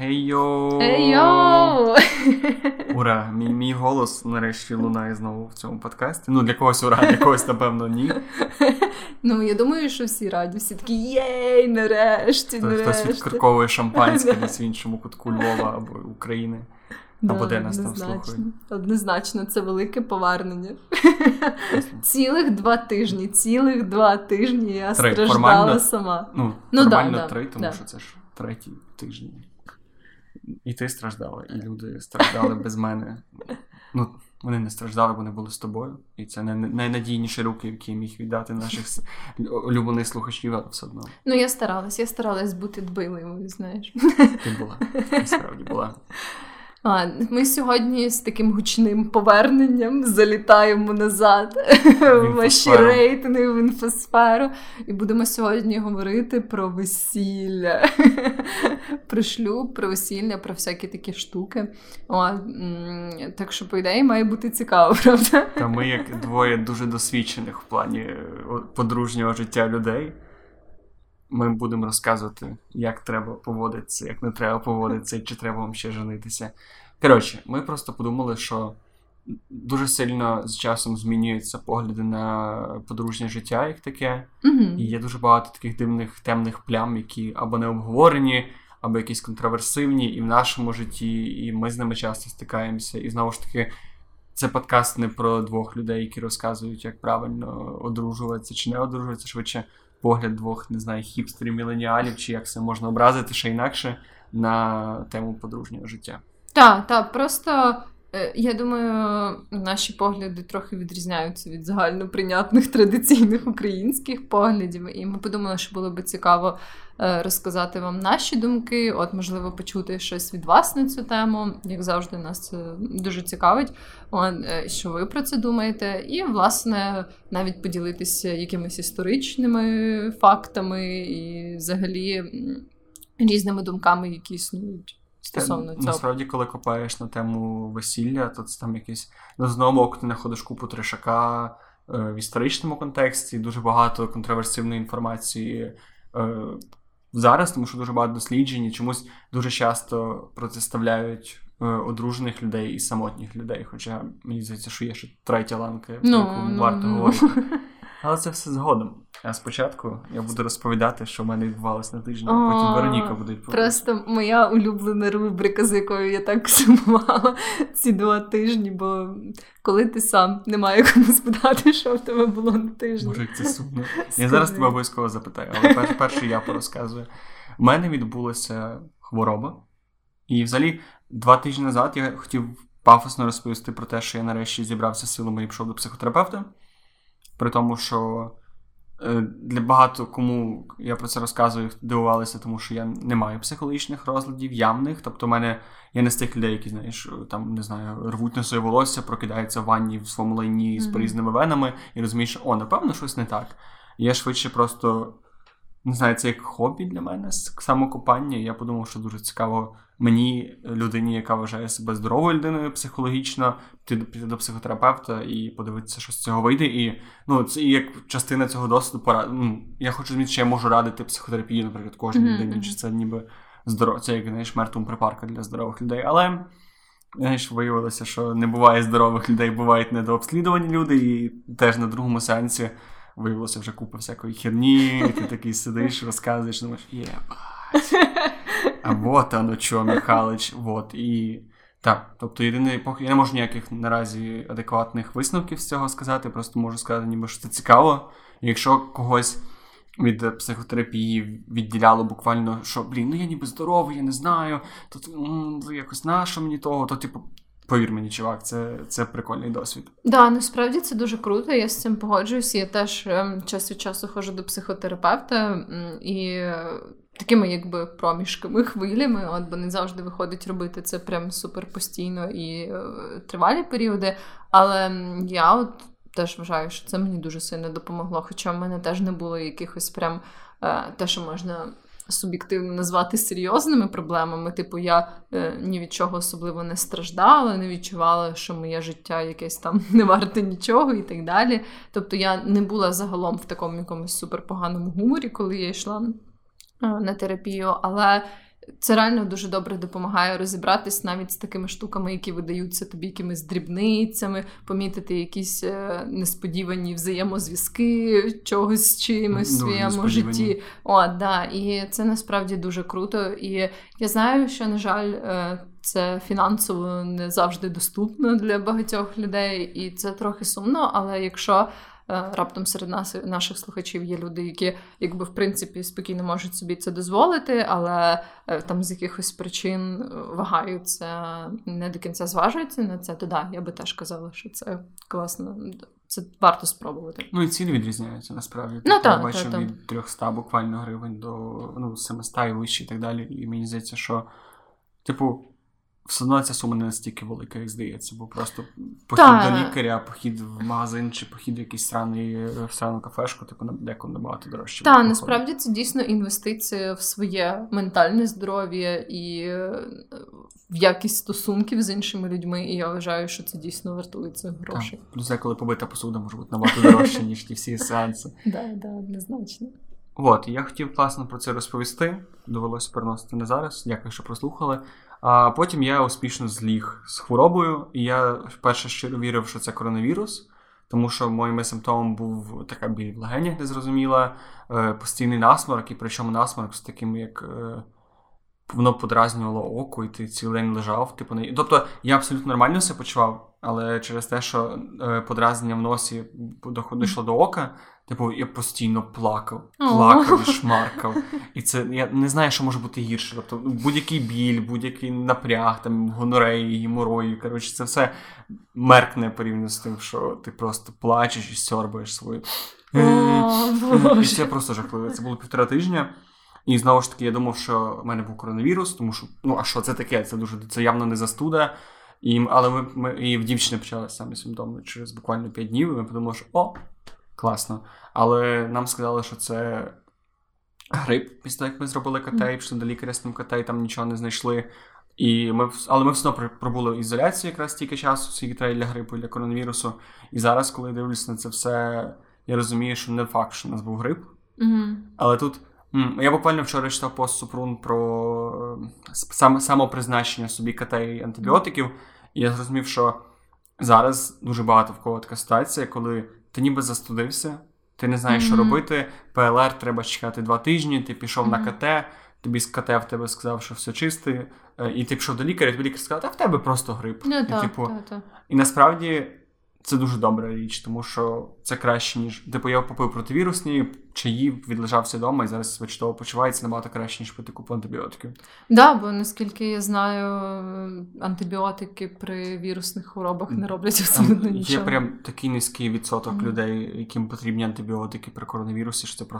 Хей-йоу! Хей-йоу! Ура! Мій голос нарешті лунає знову в цьому подкасті. Ну, для когось ура, для когось, напевно, ні. Ну, я думаю, що всі раді. Всі такі, єй, нарешті, нарешті. Хтось відкриковує шампанське десь в іншому кутку Львова або України. Або де нас там слухають. Однозначно, це велике повернення. Цілих два тижні я страждала сама. Ну, формально три, тому що це ж третій тиждень. І ти страждала, і люди страждали без мене. Ну, вони не страждали, вони були з тобою. І це найнадійніші руки, які я міг віддати наших улюблених слухачів, але все одно. Ну, я старалась бути дбайливою, знаєш. Ти була, ти справді була. Ми сьогодні з таким гучним поверненням залітаємо назад в наші рейтинги, в інфосферу. І будемо сьогодні говорити про весілля, про шлюб, про весілля, про всякі такі штуки. Так що, по ідеї, має бути цікаво, правда? Та ми як двоє дуже досвідчених в плані подружнього життя людей. Ми будемо розказувати, як треба поводитися, як не треба поводитися, і чи треба вам ще женитися. Коротше, ми просто подумали, що дуже сильно з часом змінюються погляди на подружнє життя, як таке. І є дуже багато таких дивних темних плям, які або не обговорені, або якісь контроверсивні і в нашому житті, і ми з ними часто стикаємося. І знову ж таки, це подкаст не про двох людей, які розказують, як правильно одружуватися чи не одружуватися, швидше погляд двох, не знаю, хіпстерів, міленіалів, чи як це можна образити ще інакше на тему подружнього життя. Так, просто я думаю, наші погляди трохи відрізняються від загальноприйнятних традиційних українських поглядів, і ми подумали, що було би цікаво розказати вам наші думки, от, можливо, почути щось від вас на цю тему, як завжди, нас це дуже цікавить, що ви про це думаєте, і, власне, навіть поділитися якимись історичними фактами і, взагалі, різними думками, які існують. Насправді, коли копаєш на тему весілля, то це там якийсь, ну, знову ти знаходиш купу трешака в історичному контексті, дуже багато контроверсивної інформації зараз, тому що дуже багато досліджень і чомусь дуже часто протиставляють одружених людей і самотніх людей, хоча мені здається, що є ще третя ланка, про яку варто говорити. Але це все згодом. А спочатку я буду розповідати, що в мене відбувалося на тиждень, а потім Вероніка буде відповідати. Просто моя улюблена рубрика, з якою я так сумувала ці 2 тижні, бо коли ти сам, немає кому спитати, що в тебе було на тижні. Може, як це сумно. Я зараз тебе обов'язково запитаю, але перше я порозказую. У мене відбулася хвороба. І взагалі 2 тижні назад я хотів пафосно розповісти про те, що я нарешті зібрався силами і пішов до психотерапевта. При тому, що для багато кому я про це розказую, дивувалися, тому що я не маю психологічних розладів, явних. Тобто я не з тих людей, які, знаєш, там, не знаю, рвуть на своє волосся, прокидаються в ванні в своєму лайні з порізними венами і розумієш, напевно, щось не так. Я швидше просто, не знаю, це як хобі для мене, самокопання. Я подумав, що дуже цікаво мені, людині, яка вважає себе здоровою людиною психологічно, піти до психотерапевта і подивитися, що з цього вийде. І, ну, це як частина цього досвіду порад. Ну, я хочу змінити, що я можу радити психотерапію, наприклад, кожній людині. Чи це ніби це як, знаєш, мертвому припарка для здорових людей. Але, знаєш, виявилося, що не буває здорових людей, бувають недообслідувані люди. І теж на другому сеансі виявилося вже купа всякої херні. І ти такий сидиш, розказуєш, думаєш, а вот оно чо, Михайлович, вот, і так, тобто єдиний, я не можу ніяких наразі адекватних висновків з цього сказати, просто можу сказати, ніби, що це цікаво, якщо когось від психотерапії відділяло буквально, що, я ніби здоровий, я не знаю, то якось нащо мені того, то, типу, повір мені, чувак, це прикольний досвід. Так, насправді це дуже круто, я з цим погоджуюсь, я теж час від часу ходжу до психотерапевта, і такими, якби, проміжками, хвилями, бо не завжди виходить робити це прям супер постійно і тривалі періоди, але я теж вважаю, що це мені дуже сильно допомогло, хоча в мене теж не було якихось прям те, що можна суб'єктивно назвати серйозними проблемами, типу я ні від чого особливо не страждала, не відчувала, що моє життя якесь там не варте нічого і так далі. Тобто я не була загалом в такому якомусь суперпоганому гуморі, коли я йшла на терапію, але Це реально дуже добре допомагає розібратись навіть з такими штуками, які видаються тобі якимись дрібницями, помітити якісь несподівані взаємозв'язки чогось з чимось в своєму житті. І це насправді дуже круто. І я знаю, що, на жаль, це фінансово не завжди доступно для багатьох людей, і це трохи сумно, але якщо раптом серед нас, наших слухачів, є люди, які, якби, в принципі, спокійно можуть собі це дозволити, але там з якихось причин вагаються, не до кінця зважуються на це, то да, я би теж казала, що це класно, це варто спробувати. Ну і ціни відрізняються, насправді. Ну, я бачив від 300 буквально гривень до 700 і вище і так далі, і мені здається, що, все одно ця сума не настільки велика, як здається, бо просто похід до лікаря, похід в магазин чи похід в якийсь срану кафешку, декому набагато дорожче. Так, насправді це дійсно інвестиція в своє ментальне здоров'я і в якість стосунків з іншими людьми, і я вважаю, що це дійсно вартується грошей. Плюс, коли побита посуда може бути набагато дорожче, ніж ті всі сеанси. Так, однозначно. Я хотів класно про це розповісти, довелося переносити на зараз, дякую, що прослухали. А потім я успішно зліг з хворобою, і я вперше щиро вірив, що це коронавірус, тому що моїм симптомом був така біль в легенях незрозуміла, постійний насморк, і причому насморк з таким, як воно подразнювало око, і ти цілий день лежав. Тобто я абсолютно нормально все почував, але через те, що подразнення в носі дійшло до ока, я постійно плакав і шмаркав. І це, я не знаю, що може бути гірше. Тобто будь-який біль, будь-який напряг, гонореї, геморої, це все меркне порівняно з тим, що ти просто плачеш і сьорбаєш свою. І це просто жахливо. Це було 1,5 тижня. І знову ж таки, я думав, що в мене був коронавірус, тому що, а що це таке? Це явно не застуда. Але в дівчини почали самі симптоми через буквально 5 днів, і ми подумали, що класно. Але нам сказали, що це грип, після того, як ми зробили КТ, і пішли до лікаря з тим КТ, і там нічого не знайшли. Але ми все одно пробули ізоляцію якраз стільки часу, скільки треба для грипу, для коронавірусу. І зараз, коли я дивлюся на це все, я розумію, що не факт, що в нас був грип. Але тут... Я буквально вчора читав пост Супрун про самопризначення собі КТ і антибіотиків, і я зрозумів, що зараз дуже багато в кого така ситуація, коли ти ніби застудився, ти не знаєш, що робити, ПЛР треба чекати 2 тижні, ти пішов на КТ, тобі з КТ в тебе сказав, що все чисте, і ти пішов до лікаря, і тобі лікар сказав, в тебе просто грип. І насправді... Це дуже добра річ, тому що це краще, ніж... Я попив противірусні, чаї, відлежався вдома, і зараз свідчитово почувається набагато краще, ніж пити купу антибіотиків. Так, бо наскільки я знаю, антибіотики при вірусних хворобах не роблять абсолютно нічого. Є прям такий низький відсоток людей, яким потрібні антибіотики при коронавірусі, що це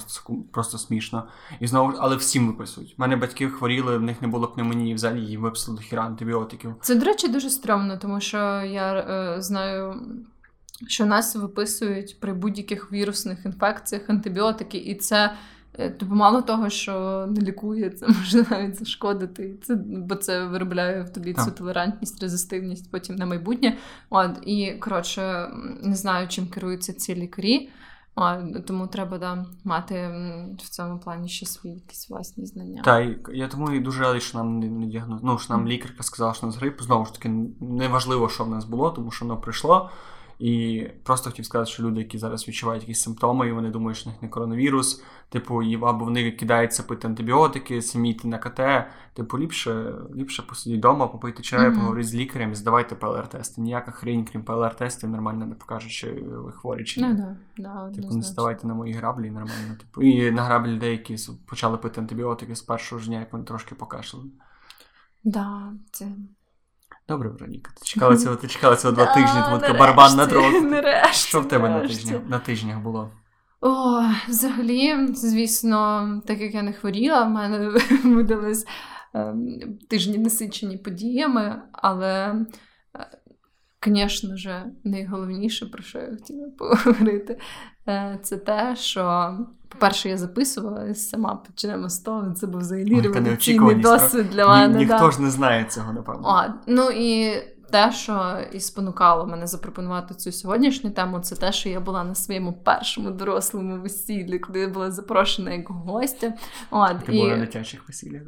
просто смішно. І знову, але всім виписують. У мене батьки хворіли, в них не було пневмонії, взагалі їм виписали до хіра антибіотиків. Це, до речі, дуже стрьомно, тому що я знаю... що нас виписують при будь-яких вірусних інфекціях антибіотики, і це мало того, що не лікує, це може навіть зашкодити, бо це виробляє в тобі цю толерантність, резистивність потім на майбутнє. І, коротше, не знаю, чим керуються ці лікарі, тому треба мати в цьому плані ще свої якісь власні знання. Я тому і дуже радий, що нам не діагноз... що нам лікарка сказала, що у нас грип. Знову ж таки, неважливо, що в нас було, тому що воно прийшло. І просто хотів сказати, що люди, які зараз відчувають якісь симптоми, і вони думають, що в них не коронавірус, або вони кидаються пити антибіотики, самі йти на КТ, ліпше посидіть вдома, попити чаю, поговорити з лікарем, здавайте ПЛР-тести. Ніяка хрінь, крім ПЛР-тестів, нормально не покаже, що ви хворі чи ні. Не ставайте на мої граблі, нормально. І на граблі людей, які почали пити антибіотики з першого дня, як вони трошки покашляли. Добре, Вероніка, ти чекала цього 2 тижні, тому така барабан на дрозд. Нарешті. Що в тебе на тижнях було? Взагалі, звісно, так як я не хворіла, в мене видались тижні насичені подіями, але, звісно ж, найголовніше, про що я хотіла поговорити, це те, що... По-перше, я записувалась сама, почнемо з того, це був взагалі революційний досвід для мене. Ніхто ж не знає цього, напевно. І те, що і спонукало мене запропонувати цю сьогоднішню тему, це те, що я була на своєму першому дорослому весіллі, куди я була запрошена як гостя. Ти була на дитячих весіллях?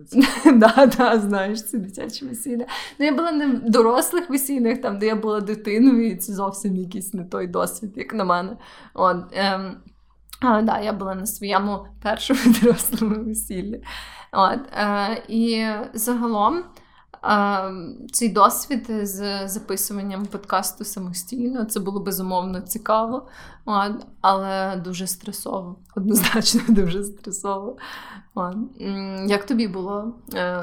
Так, знаєш, це дитячі весілля. Ну, я була на дорослих весіллях, там, де я була дитиною, і це зовсім якийсь не той досвід, як на мене. Але так, я була на своєму першому дорослому весіллі. І загалом цей досвід з записуванням подкасту самостійно, це було безумовно цікаво, але дуже стресово, однозначно дуже стресово. Як тобі було,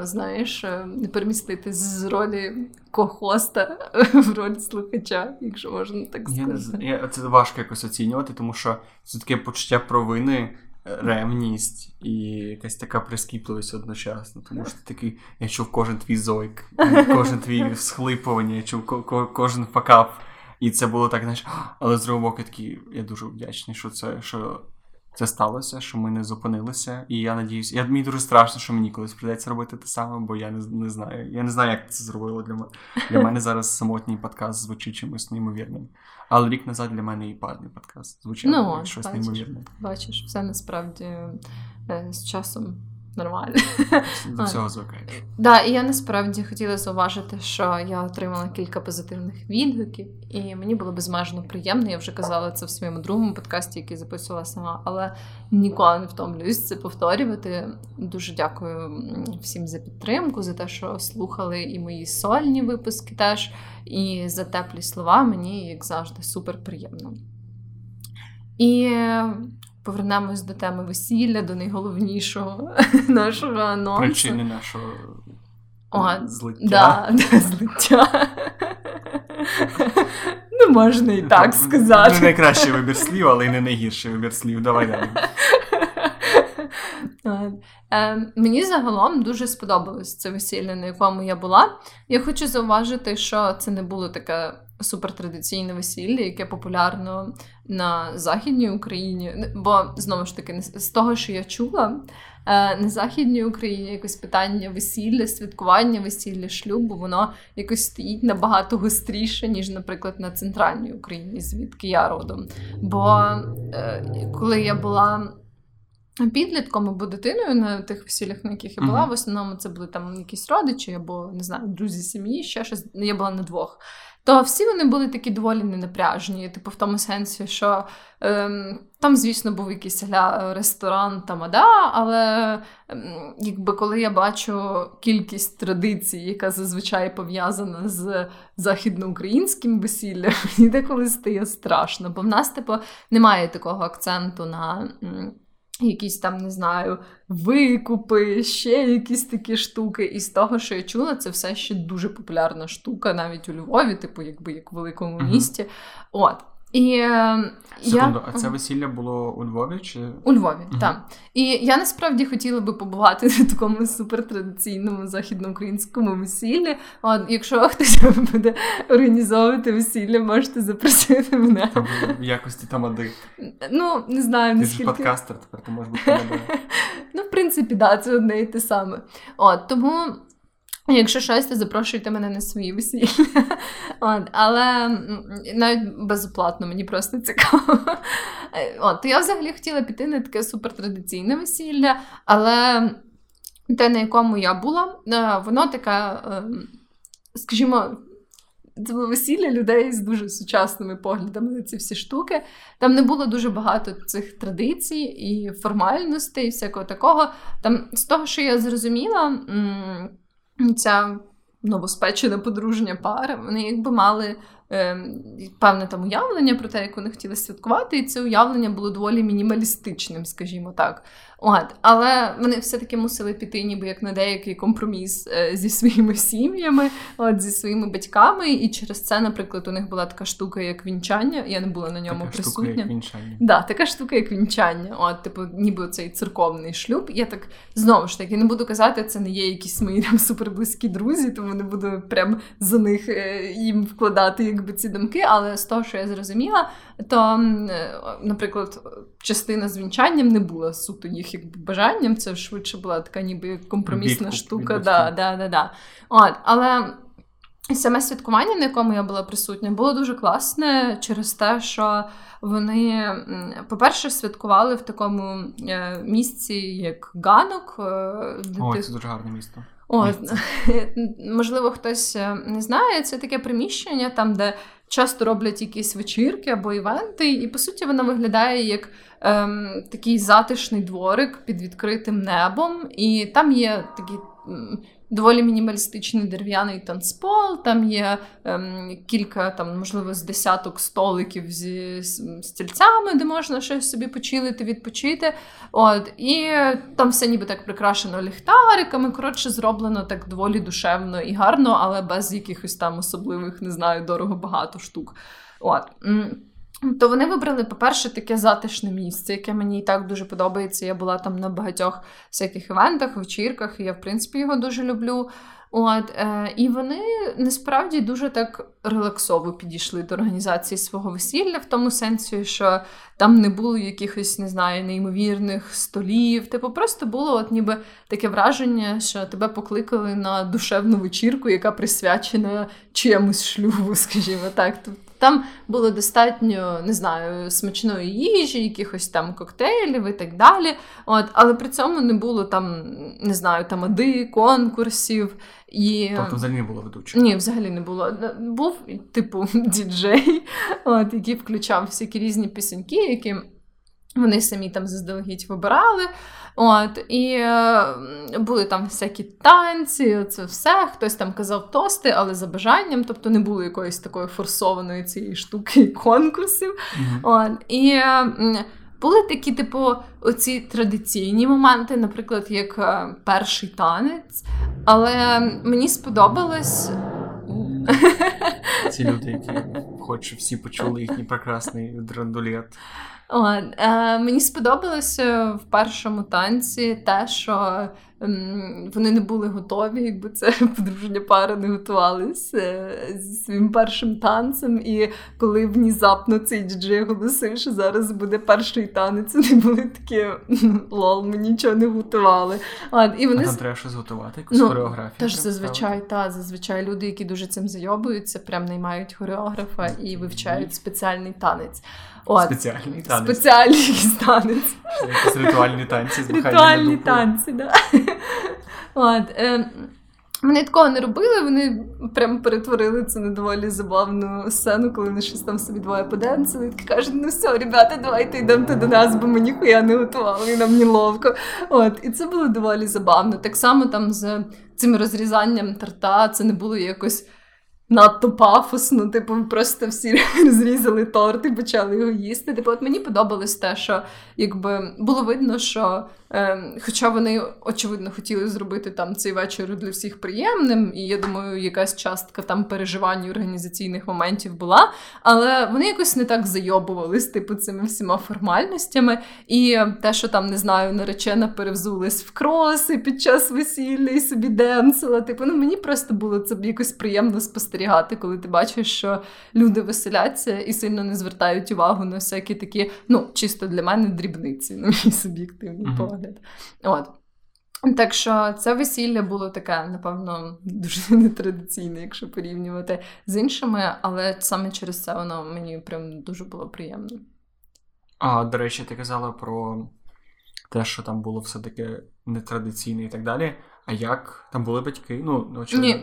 знаєш, переміститись з ролі ко-хоста в роль слухача, якщо можна так сказати? Це важко якось оцінювати, тому що це таке почуття провини, ревність і якась така прискіпливість одночасно, тому що такий, я чув кожен твій зойк, кожен твій схлипування, я чув кожен факап, і це було так, знаєш, але з ровоки такий, я дуже вдячний, що це сталося, що ми не зупинилися, і я надіюсь, мені дуже страшно, що мені колись прийдеться робити те саме, бо я не знаю, як це зробило для мене. Для мене зараз самотній подкаст звучить чимось неймовірним. Але рік назад для мене і парний подкаст звучить щось неймовірне. Бачиш, все насправді з часом нормально. До всього звикаєш. Да, і я насправді хотіла зауважити, що я отримала кілька позитивних відгуків, і мені було безмежно приємно. Я вже казала це в своєму другому подкасті, який записувала сама, але ніколи не втомлююсь це повторювати. Дуже дякую всім за підтримку, за те, що слухали і мої сольні випуски теж, і за теплі слова. Мені, як завжди, супер приємно. І повернемось до теми весілля, до найголовнішого нашого анонсу. Причини нашого злиття. Да, злиття. Ну, можна і так сказати. Не найкращий вибір слів, але й не найгірший вибір слів. Давай далі. Мені загалом дуже сподобалось це весілля, на якому я була. Я хочу зауважити, що це не було таке супертрадиційне весілля, яке популярно на Західній Україні. Бо, знову ж таки, з того, що я чула, на Західній Україні якось питання весілля, святкування весілля, шлюбу, воно якось стоїть набагато гостріше, ніж, наприклад, на Центральній Україні, звідки я родом. Бо коли я була підлітком або дитиною на тих весіллях, на яких я була, в основному це були там якісь родичі або, не знаю, друзі сім'ї, ще щось, я була на двох, то всі вони були такі доволі ненапряжні, типу в тому сенсі, що там, звісно, був якийсь ресторан, але якби коли я бачу кількість традицій, яка зазвичай пов'язана з західноукраїнським весіллям, мені деколи стає страшно, бо в нас, типу, немає такого акценту на якісь там, не знаю, викупи, ще якісь такі штуки. І з того, що я чула, це все ще дуже популярна штука, навіть у Львові, типу, якби, як в великому місті. Секунду, а це весілля було у Львові? У Львові, так. І я насправді хотіла би побувати на такому супертрадиційному західноукраїнському весіллі. Якщо хтось буде організовувати весілля, можете запросити мене. Тобі в якості тамади. Ну, не знаю, наскільки. Ти ж подкастер, тепер ти можеш бути тамадою. Ну, в принципі, так, це одне і те саме. Тому, якщо щось, то запрошуйте мене на свої весілля. Але навіть безоплатно, мені просто цікаво. То я взагалі хотіла піти на таке супертрадиційне весілля, але те, на якому я була, воно таке, скажімо, це було весілля людей з дуже сучасними поглядами на ці всі штуки. Там не було дуже багато цих традицій і формальностей, і всякого такого. Там, з того, що я зрозуміла, ця новоспечена подружня пара, вони якби мали певне там уявлення про те, як вони хотіли святкувати, і це уявлення було доволі мінімалістичним, скажімо так. Але вони все-таки мусили піти ніби як на деякий компроміс зі своїми сім'ями, зі своїми батьками, і через це, наприклад, у них була така штука, як вінчання, я не була на ньому присутня. Така штука, як вінчання. Да, така штука, як вінчання, типу ніби цей церковний шлюб. Я так, знову ж таки, не буду казати, це не є якісь мої там суперблизькі друзі, тому не буду прям за них їм вкладати якби ці думки, але з того, що я зрозуміла, то, наприклад, частина з вінчанням не була суто їх якби бажанням, це швидше була така ніби компромісна штука. Але саме святкування, на якому я була присутня, було дуже класне через те, що вони, по-перше, святкували в такому місці, як Ганок. Це дуже гарне місто. Можливо, хтось не знає, це таке приміщення, там, де часто роблять якісь вечірки або івенти, і, по суті, воно виглядає як такий затишний дворик під відкритим небом, і там є такі доволі мінімалістичний дерев'яний танцпол, там є кілька, там, можливо, з десяток столиків зі стільцями, де можна щось собі почилити, відпочити. І там все ніби так прикрашено ліхтариками, коротше, зроблено так доволі душевно і гарно, але без якихось там особливих, не знаю, дорого-багато штук. То вони вибрали, по-перше, таке затишне місце, яке мені і так дуже подобається. Я була там на багатьох всяких івентах, вечірках, і я, в принципі, його дуже люблю. І вони, насправді, дуже так релаксово підійшли до організації свого весілля, в тому сенсі, що там не було якихось, не знаю, неймовірних столів. Типу, просто було от ніби таке враження, що тебе покликали на душевну вечірку, яка присвячена чимось шлюбу, скажімо так. Там було достатньо, не знаю, смачної їжі, якихось там коктейлів і так далі. Але при цьому не було там, не знаю, тамади, конкурсів. І... Тобто взагалі не було ведучих? Ні, взагалі не було. Був, типу, діджей, який включав всякі різні пісеньки, які... Вони самі там заздалегідь вибирали, і були там всякі танці, це все, хтось там казав тости, але за бажанням, тобто не було якоїсь такої форсованої цієї штуки конкурсів. І були такі, типу, оці традиційні моменти, наприклад, як перший танець, але мені сподобалось... Ці люди, які хочуть, всі почули їхній прекрасний драндулет. Мені сподобалося в першому танці те, що вони не були готові, якби це подружня пара не готувалися зі своїм першим танцем, і коли внезапно цей діджей оголосив, що зараз буде перший танець, вони були такі, лол, ми нічого не готували. І вони... А там треба щось готувати, якусь хореографію? Тож зазвичай люди, які дуже цим зайобуються, прям наймають хореографа і вивчають спеціальний танець. Спеціальний танець. Спеціальний танець. Якісь ритуальні танці з маханням на дупу. Ритуальні танці, так. Вони такого не робили, вони прям перетворили це на доволі забавну сцену, коли вони щось там собі двоє поденцили, і кажуть, ну все, ребята, давайте йдемте до нас, бо ми ніхуя не готували, і нам неловко. І це було доволі забавно. Так само там з цим розрізанням торта, це не було якось... надто пафосно, типу, просто всі розрізали торт і почали його їсти. Типу, от мені подобалось те, що якби було видно, що хоча вони, очевидно, хотіли зробити там цей вечір для всіх приємним, і я думаю, якась частка там переживань і організаційних моментів була, але вони якось не так зайобувались, типу, цими всіма формальностями, і те, що там, не знаю, наречена перевзулась в кроси під час весілля і собі денсила, типу, ну мені просто було це якось приємно спостерігати, коли ти бачиш, що люди веселяться і сильно не звертають увагу на всякі такі, ну, чисто для мене дрібниці, на мій суб'єктивний погляд. Так що це весілля було таке, напевно, дуже нетрадиційне, якщо порівнювати з іншими, але саме через це воно мені прям дуже було приємно. А, до речі, ти казала про те, що там було все таке нетрадиційне і так далі. А як? Там були батьки?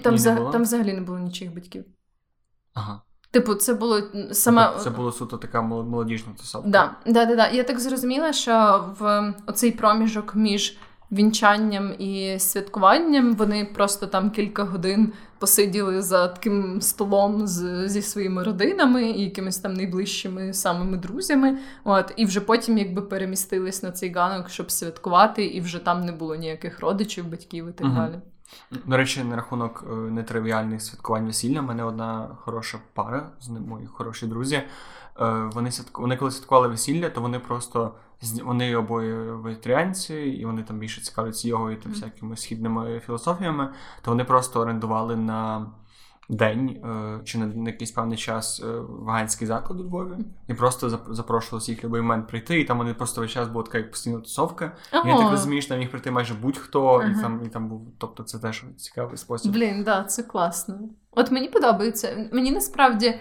Там взагалі не було нічих батьків. Ага. Типу, це було саме... Це було суто така молодіжна тусовка. Да. Я так зрозуміла, що в оцей проміжок між вінчанням і святкуванням вони просто там кілька годин посиділи за таким столом зі своїми родинами і якимись там найближчими самими друзями. І вже потім якби перемістились на цей ганок, щоб святкувати, і вже там не було ніяких родичів, батьків і так далі. До речі, на рахунок нетривіальних святкувань весілля, в мене одна хороша пара, з мої хороші друзі, вони коли святкували весілля, то вони просто, вони обоє вегетаріанці, і вони там більше цікавляться йогою та всякими східними філософіями, то вони просто орендували на день чи на якийсь певний час веганський заклад у Львові, і просто запрошували всіх в будь-який момент прийти, і там вони просто весь час була така як постійна тусовка. І я так розумію, що там міг прийти майже будь-хто, і там був, тобто це теж цікавий спосіб. Блін, да, це класно. От мені подобається. Мені насправді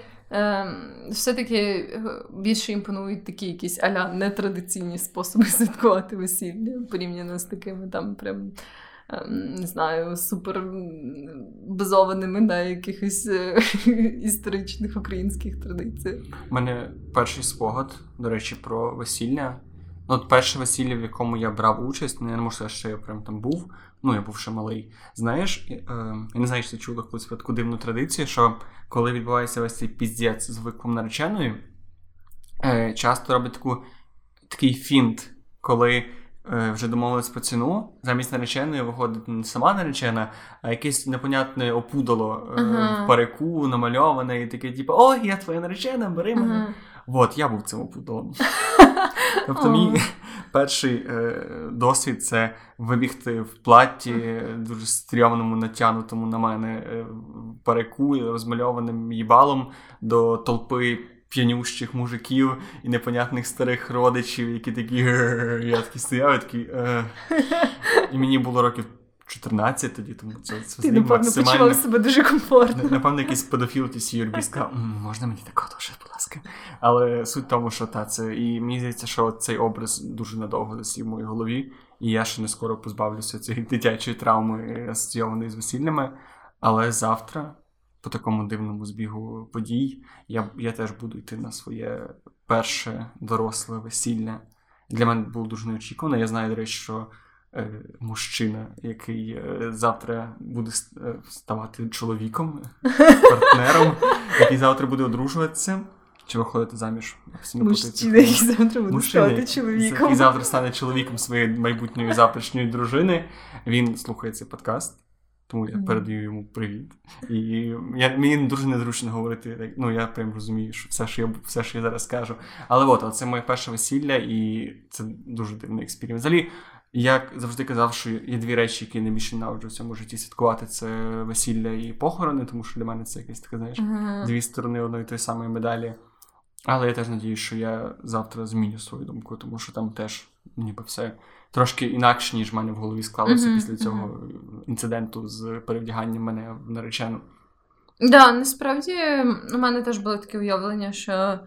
все-таки більше імпонують такі якісь а-ля нетрадиційні способи святкувати весілля, порівняно з такими там прям, не знаю, супер базованими на якихось історичних українських традиціях. У мене перший спогад, до речі, про весілля. От перше весілля, в якому я брав участь, не можу сказати, що я прям там був, я був ще малий. Знаєш, я не знаю, чи ти чула якусь таку дивну традицію, що коли відбувається весь цей піздець з викликом нареченої, часто роблять такий фінт, коли вже домовились про ціну, замість нареченої виходить не сама наречена, а якесь непонятне опудало в парику, намальоване, і таке, типу, о, я твоя наречена, бери мене. От, я був цим опудолом. Тобто мій перший досвід – це вибігти в платті, дуже стрьомному, натягнутому на мене парику, розмальованим їбалом до толпи п'янющих мужиків і непонятних старих родичів, які такі... Я такий стояв, такий... І мені було років 14 тоді, тому це ти, напевно, почував себе дуже комфортно. Напевно, якийсь педофіл тісі Юрбій сказав, можна мені такого дуже, будь ласка. Але суть в тому, що це... І мені здається, що цей образ дуже надовго засів в моїй голові, і я ще не скоро позбавлюся цієї дитячої травми, асоційованої з весіллями. Але завтра, по такому дивному збігу подій, я теж буду йти на своє перше доросле весілля. Для мене було дуже неочікувано. Я знаю, до речі, що мужчина, який завтра буде ставати чоловіком, партнером, який завтра буде одружуватися, чи виходити заміж. Мужчина, який завтра буде ставати чоловіком. Який завтра стане чоловіком своєї майбутньої завтрашньої дружини. Він слухає цей подкаст, тому я передаю йому привіт. І мені дуже незручно говорити, я прям розумію, що все, що я зараз кажу. Але це моє перше весілля, і це дуже дивний експеримент. Взагалі, я завжди казав, що є дві речі, які найбільше навчу в цьому житті святкувати. Це весілля і похорони, тому що для мене це якесь таке, дві сторони одної тої самої медалі. Але я теж надію, що я завтра зміню свою думку, тому що там теж ніби все трошки інакше, ніж в мене в голові склалося після цього інциденту з перевдяганням мене в наречену. Так, да, насправді у мене теж було таке уявлення, що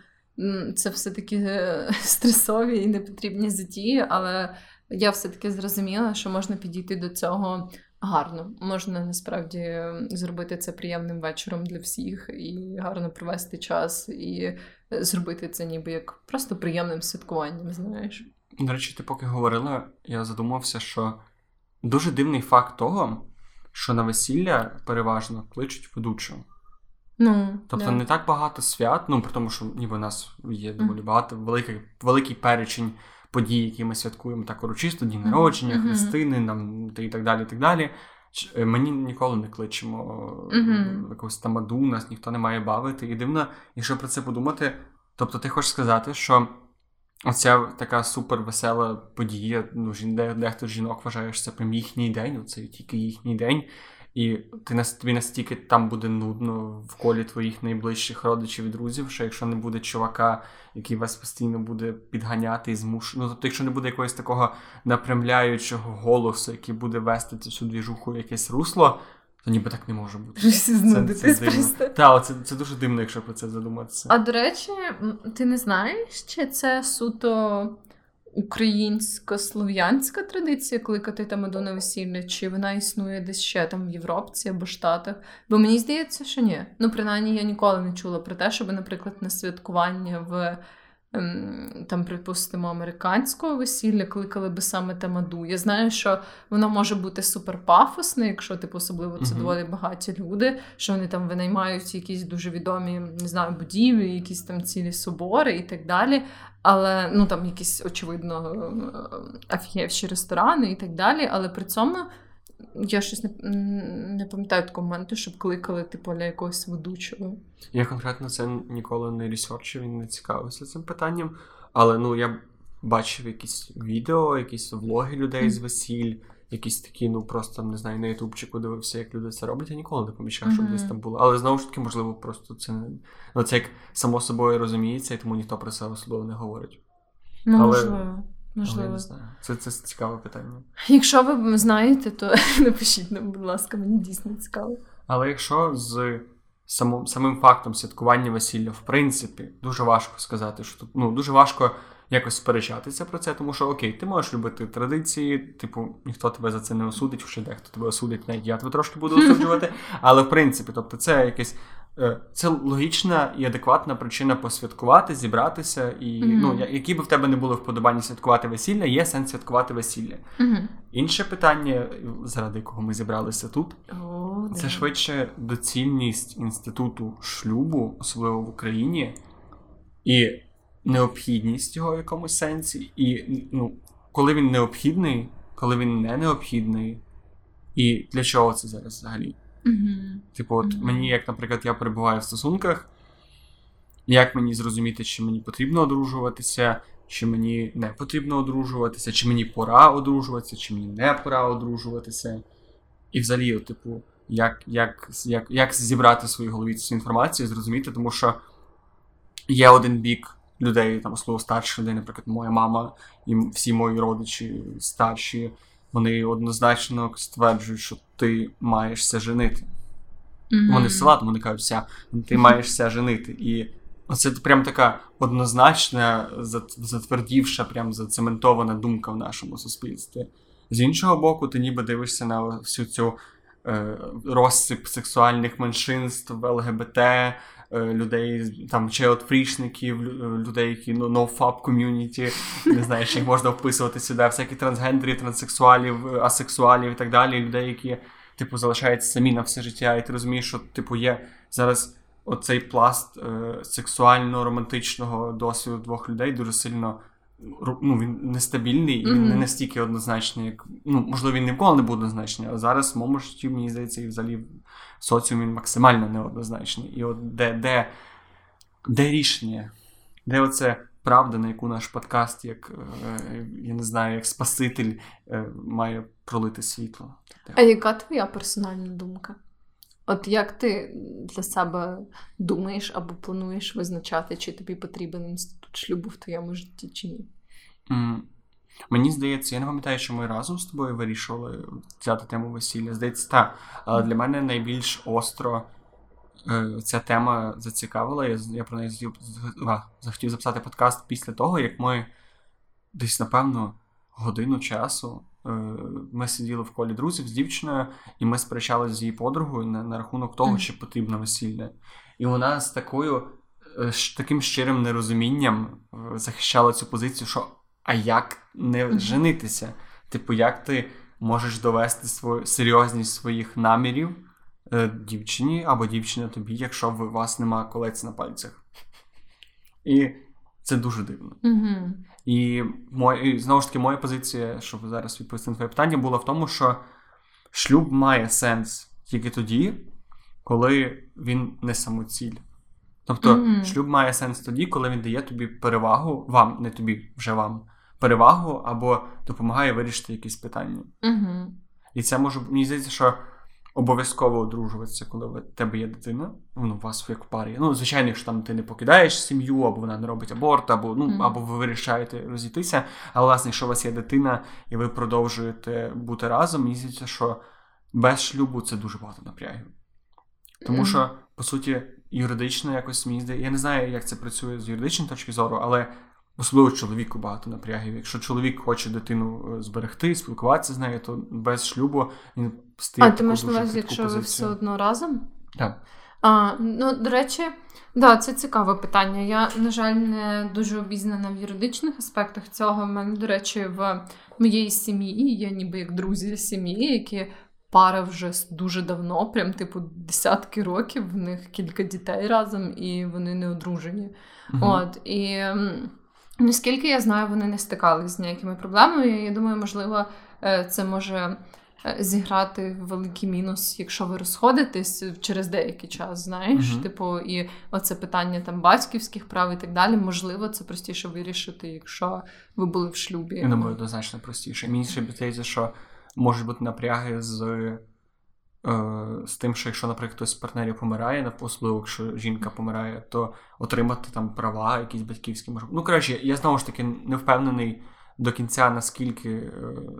це все-таки стресові і непотрібні затії, але я все-таки зрозуміла, що можна підійти до цього гарно. Можна, насправді, зробити це приємним вечором для всіх і гарно провести час, і зробити це ніби як просто приємним святкуванням, знаєш. До речі, ти поки говорила, я задумався, що дуже дивний факт того, що на весілля переважно кличуть ведучого. Тобто не так багато свят, при тому, що ніби у нас є доволі багато, великий перечень події, які ми святкуємо так урочисто, дні народження, хрестини і так далі. Мені ніколи не кличемо якогось тамаду, нас ніхто не має бавити. І дивно, якщо про це подумати, тобто ти хочеш сказати, що оця така супервесела подія, дехто жінок вважає, що це прям їхній день, це тільки їхній день. І тобі настільки там буде нудно в колі твоїх найближчих родичів і друзів, що якщо не буде чувака, який вас постійно буде підганяти і змушувати... Тобто якщо не буде якогось такого напрямляючого голосу, який буде вести цю двіжуху в якесь русло, то ніби так не може бути. Це дуже дивно, якщо про це задуматися. А до речі, ти не знаєш, чи це суто українсько-слов'янська традиція кликати тамаду на весілля, чи вона існує десь ще там в Європі або Штатах? Бо мені здається, що ні. Принаймні, я ніколи не чула про те, щоб, наприклад, на святкування в, там, припустимо, американського весілля кликали би саме тамаду. Я знаю, що воно може бути суперпафосне, якщо, особливо це доволі багаті люди, що вони там винаймають якісь дуже відомі, не знаю, будівлі, якісь там цілі собори і так далі. Але, там якісь, очевидно, афієвші ресторани і так далі, але при цьому я щось не пам'ятаю такого моменту, щоб кликали, для якогось ведучого. Я конкретно це ніколи не ресерчив і не цікавився цим питанням, але, я бачив якісь відео, якісь влоги людей з весіль, якісь такі, просто, не знаю, на ютубчику дивився, як люди це роблять, я ніколи не помічав, щоб десь там було. Але, знову ж таки, можливо, просто це не... це як само собою розуміється, і тому ніхто про це особливо не говорить. Можливо. Але я не знаю. Це цікаве питання. Якщо ви знаєте, то напишіть нам, будь ласка, мені дійсно цікаво. Але якщо з самим фактом святкування весілля, в принципі, дуже важко сказати, що тут, дуже важко якось сперечатися про це, тому що, окей, ти можеш любити традиції, ніхто тебе за це не осудить, хоча дехто тебе осудить, навіть я тебе трошки буду осуджувати, але, в принципі, тобто, це якесь, це логічна і адекватна причина посвяткувати, зібратися, і, які би в тебе не були вподобання святкувати весілля, є сенс святкувати весілля. Інше питання, заради якого ми зібралися тут, це швидше доцільність інституту шлюбу, особливо в Україні, і необхідність його в якомусь сенсі, і, коли він необхідний, коли він не необхідний, і для чого це зараз взагалі? Мені, як, наприклад, я перебуваю в стосунках, як мені зрозуміти, чи мені потрібно одружуватися, чи мені не потрібно одружуватися, чи мені пора одружуватися, чи мені не пора одружуватися. І взагалі, як зібрати в своїй голові цю інформацію, зрозуміти, тому що є один бік людей, там, особливо старших людей, наприклад, моя мама і всі мої родичі старші, вони однозначно стверджують, що ти маєшся женити. Вони з села, тому не кажуться, ти маєшся женити. І це прям така однозначна, затвердівша, прям зацементована думка в нашому суспільстві. З іншого боку, ти ніби дивишся на всю цю розсип сексуальних меншинств, ЛГБТ, людей, там, чи от фрішників, людей, які no-fab community, не знаю, чи їх можна вписувати сюди, всякі трансгендерів, транссексуалів, асексуалів і так далі, людей, які, залишаються самі на все життя, і ти розумієш, що, є зараз оцей пласт сексуально-романтичного досвіду двох людей дуже сильно, він нестабільний, і він не настільки однозначний, як, можливо, він ніколи не буде однозначний, але зараз в моєму житті, мені здається, і взагалі в соціумі він максимально неоднозначний. І от де рішення? Де оце правда, на яку наш подкаст, як, я не знаю, як спаситель має пролити світло? А яка твоя персональна думка? От як ти для себе думаєш або плануєш визначати, чи тобі потрібен інститут шлюбу в твоєму житті, чи ні? Мені здається, я не пам'ятаю, що ми разом з тобою вирішували взяти тему весілля. Здається, так. Але для мене найбільш остро ця тема зацікавила. Я про неї захотів записати подкаст після того, як ми десь, напевно, годину часу ми сиділи в колі друзів з дівчиною, і ми сперечалися з її подругою на рахунок того, чи потрібно весілля. І вона з таким щирим нерозумінням захищала цю позицію, що а як не женитися? Як ти можеш довести серйозність своїх намірів дівчині або дівчині тобі, якщо у вас нема колець на пальцях? І це дуже дивно. І знову ж таки, моя позиція, щоб зараз відповісти на твоє питання, була в тому, що шлюб має сенс тільки тоді, коли він не самоціль. Тобто, шлюб має сенс тоді, коли він дає тобі перевагу, вам, не тобі, вже вам, перевагу або допомагає вирішити якісь питання. І це може, мені здається, що обов'язково одружуватися, коли в тебе є дитина, у вас як парі. Звичайно, якщо там ти не покидаєш сім'ю, або вона не робить аборт, або, або ви вирішаєте розійтися, але, власне, якщо у вас є дитина, і ви продовжуєте бути разом, мені здається, що без шлюбу це дуже багато напрягів. Тому що, по суті, юридично якось, мені здається, я не знаю, як це працює з юридичної точки зору, але особливо чоловіку багато напрягів. Якщо чоловік хоче дитину зберегти, спілкуватися з нею, то без шлюбу він стає. А ти маєш на увазі, якщо ви все одно разом? Так. До речі, це цікаве питання. Я, на жаль, не дуже обізнана в юридичних аспектах цього. В мене, до речі, в моєї сім'ї є ніби як друзі сім'ї, які пара вже дуже давно, прям десятки років, в них кілька дітей разом, і вони не одружені. І наскільки я знаю, вони не стикалися з ніякими проблемами. Я думаю, можливо, це може зіграти великий мінус, якщо ви розходитесь через деякий час, знаєш, і оце питання там батьківських прав і так далі, можливо, це простіше вирішити, якщо ви були в шлюбі. Я думаю, однозначно простіше. Мені ще б'ється, що можуть бути напряги з тим, що якщо, наприклад, хтось з партнерів помирає, особливо, якщо жінка помирає, то отримати там права якісь батьківські. Я знову ж таки не впевнений до кінця, наскільки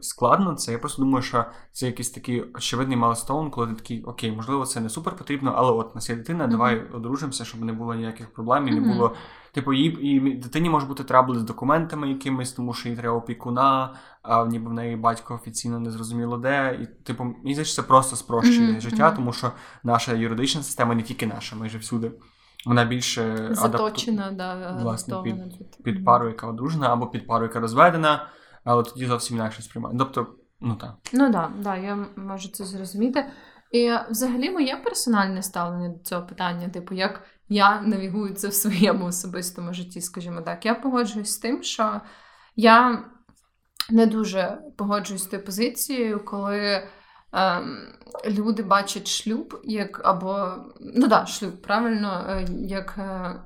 складно це. Я просто думаю, що це якийсь такий очевидний майлстоун, коли ти такий, окей, можливо, це не супер потрібно, але от нас є дитина, mm-hmm. давай одружимося, щоб не було ніяких проблем і не було... Типу, і дитині може бути трабли з документами якимись, тому що їй треба опікуна, а ніби в неї батько офіційно не зрозуміло де. І, типу, мені здається, це просто спрощує життя, тому що наша юридична система, не тільки наша, майже всюди, вона більше заточена, власне, під пару, яка одружена, або під пару, яка розведена, але тоді зовсім інакше сприймає. Тобто, ну так. Ну так, да, я можу це зрозуміти. І взагалі моє персональне ставлення до цього питання, типу, як я навігую це в своєму особистому житті, скажімо так. Я погоджуюсь з тим, що я не дуже погоджуюсь з тою позицією, коли люди бачать шлюб, як або, ну да, шлюб, правильно, як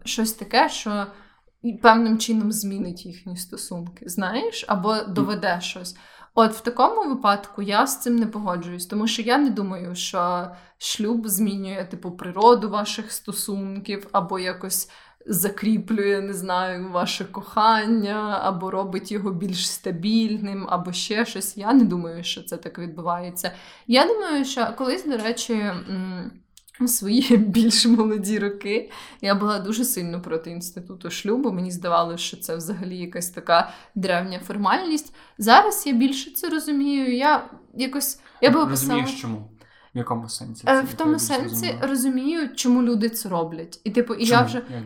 щось таке, що певним чином змінить їхні стосунки, знаєш, або доведе щось. От в такому випадку я з цим не погоджуюсь, тому що я не думаю, що шлюб змінює, типу, природу ваших стосунків, або якось закріплює, не знаю, ваше кохання, або робить його більш стабільним, або ще щось. Я не думаю, що це так відбувається. Я думаю, що колись, до речі, у свої більш молоді роки я була дуже сильно проти інституту шлюбу. Мені здавалося, що це взагалі якась така древня формальність. Зараз я більше це розумію. Я якось... Я би описала... Розумієш, чому? В якому сенсі? В тому сенсі розумію, чому люди це роблять. І типу, і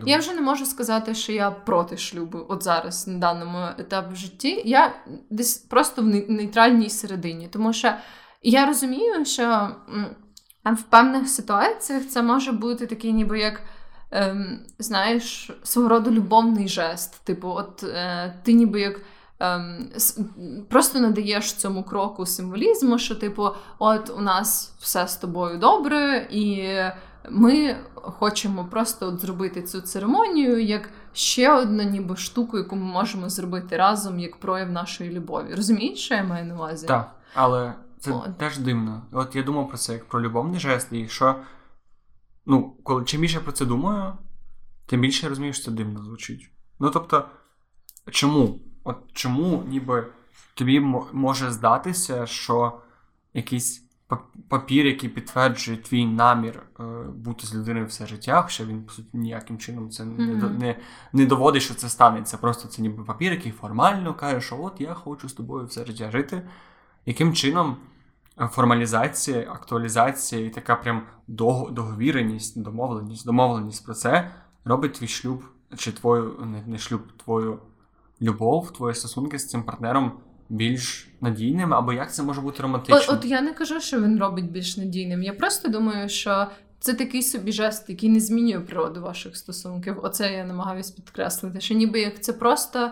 я вже не можу сказати, що я проти шлюбу от зараз, на даному етапі в житті. Я десь просто в нейтральній середині. Тому що я розумію, що... В певних ситуаціях це може бути такий, ніби як, знаєш, свого роду любовний жест. Типу, от ти ніби як просто надаєш цьому кроку символізму, що, типу, от у нас все з тобою добре, і ми хочемо просто от зробити цю церемонію як ще одну ніби штуку, яку ми можемо зробити разом, як прояв нашої любові. Розумієш, що я маю на увазі? Так, але... Це теж дивно. От я думав про це як про любовний жест, і що, ну, коли чим більше про це думаю, тим більше я розумію, що це дивно звучить. Ну, тобто, чому? От чому ніби тобі може здатися, що якийсь папір, який підтверджує твій намір бути з людиною все життя, хоча він, по суті, ніяким чином це не доводить, що це станеться. Просто це ніби папір, який формально каже, що от я хочу з тобою все життя жити. Яким чином формалізація, актуалізація і така прям договіреність, домовленість про це робить твій шлюб, чи твою, не шлюб, твою любов, твої стосунки з цим партнером більш надійним, або як це може бути романтично? От я не кажу, що він робить більш надійним, я просто думаю, що це такий собі жест, який не змінює природу ваших стосунків, оце я намагаюся підкреслити, що ніби як це просто...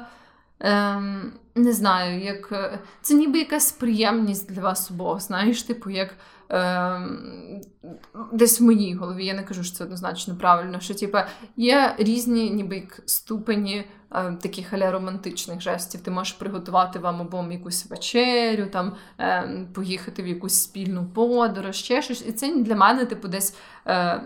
не знаю, як це ніби якась приємність для вас обох, знаєш, типу, як десь в моїй голові, я не кажу, що це однозначно правильно, що типу, є різні ніби як ступені таких аля романтичних жестів. Ти можеш приготувати вам обом якусь вечерю, там, поїхати в якусь спільну подорож, ще щось. І це для мене типу, десь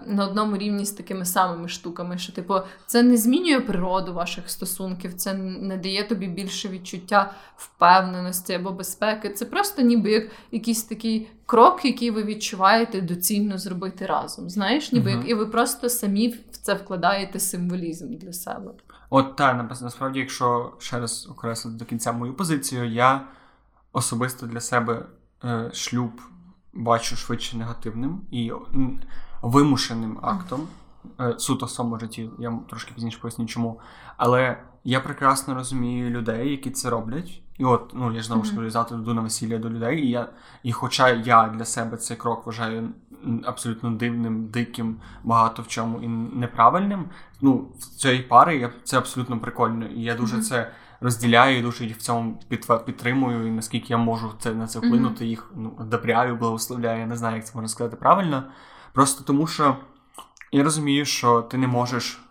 на одному рівні з такими самими штуками, що типу, це не змінює природу ваших стосунків, це не дає тобі більше відчуття впевненості або безпеки. Це просто ніби як якийсь такий крок, який ви відчуваєте доцільно зробити разом. Знаєш, ніби як, і ви просто самі в це вкладаєте символізм для себе. От та, насправді, якщо ще раз окреслити до кінця мою позицію, я особисто для себе шлюб бачу швидше негативним і вимушеним актом. Суто в своєму житті, я трошки пізніше поясню чому. Але я прекрасно розумію людей, які це роблять. І от, ну, я ж знову ж таки завтра йду на весілля до людей, і хоча я для себе цей крок вважаю абсолютно дивним, диким, багато в чому і неправильним, ну, в цієї пари це абсолютно прикольно. І я дуже це розділяю, і дуже їх в цьому підтримую, і наскільки я можу на це вплинути, їх одобряю, благословляю, я не знаю, як це можна сказати правильно. Просто тому, що я розумію, що ти не можеш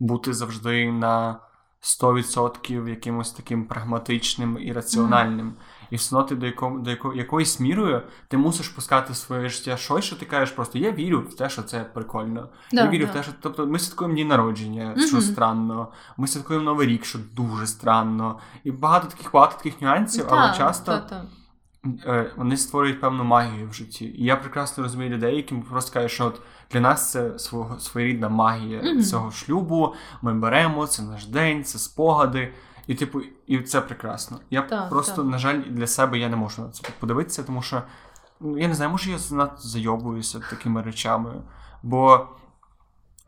бути завжди на 100% якимось таким прагматичним і раціональним. і всюди ти до якоїсь мірою ти мусиш пускати в своє життя щось, що ти кажеш просто, я вірю в те, що це прикольно. Да, я вірю в те, що... Тобто ми святкуємо дні народження, що странно. Ми святкуємо Новий рік, що дуже странно. І багато таких нюансів, да, але часто... Да. Вони створюють певну магію в житті. І я прекрасно розумію людей, яким просто кажуть, що от для нас це своєрідна магія цього шлюбу. Ми беремо, це наш день, це спогади. І типу, і це прекрасно. Я просто, на жаль, для себе я не можу на це подивитися, тому що, я не знаю, може я занадто зайобуюся такими речами. Бо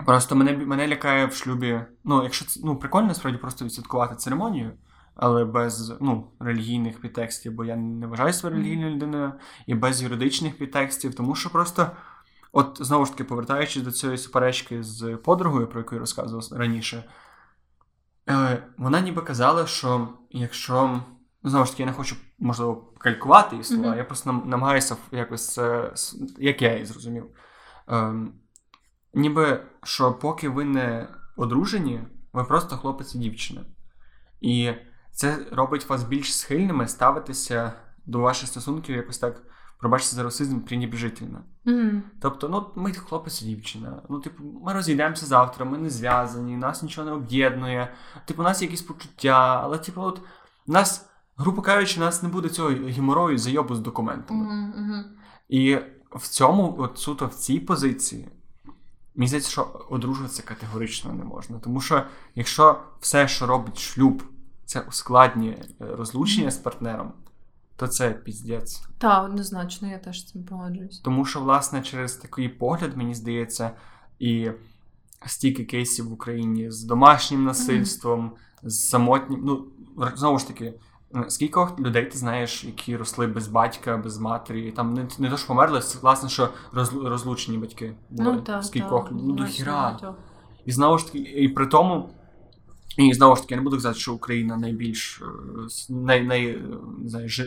просто мене лякає в шлюбі, якщо це, прикольно, насправді, просто відсвяткувати церемонію, але без релігійних підтекстів, бо я не вважаю себе релігійною людиною, і без юридичних підтекстів, тому що просто, от знову ж таки, повертаючись до цієї суперечки з подругою, про яку я розказував раніше, вона ніби казала, що якщо, знову ж таки, я не хочу, можливо, калькувати її слова, я просто намагаюся якось, як я її зрозумів, ніби, що поки ви не одружені, ви просто хлопець і дівчина. І це робить вас більш схильними ставитися до ваших стосунків якось так, пробачте за расизм, пренебрежительно. Тобто, ми хлопець і дівчина, ми розійдемося завтра, ми не зв'язані, нас нічого не об'єднує, у нас є якісь почуття, але, нас, грубо кажучи, нас не буде цього геморою зайобу з документами. І в цьому, от суто в цій позиції, мені здається, що одружуватися категорично не можна, тому що якщо все, що робить шлюб, це ускладнює розлучення з партнером, то це піздець. Так, однозначно, я теж з цим погоджуюсь. Тому що, власне, через такий погляд, мені здається, і стільки кейсів в Україні з домашнім насильством, з самотнім... знову ж таки, скільки людей ти знаєш, які росли без батька, без матері, там не то, що померли, це, власне, що розлучені батьки. До хіра. І, знову ж таки, і при тому... І, знову ж таки, я не буду казати, що Україна найбільш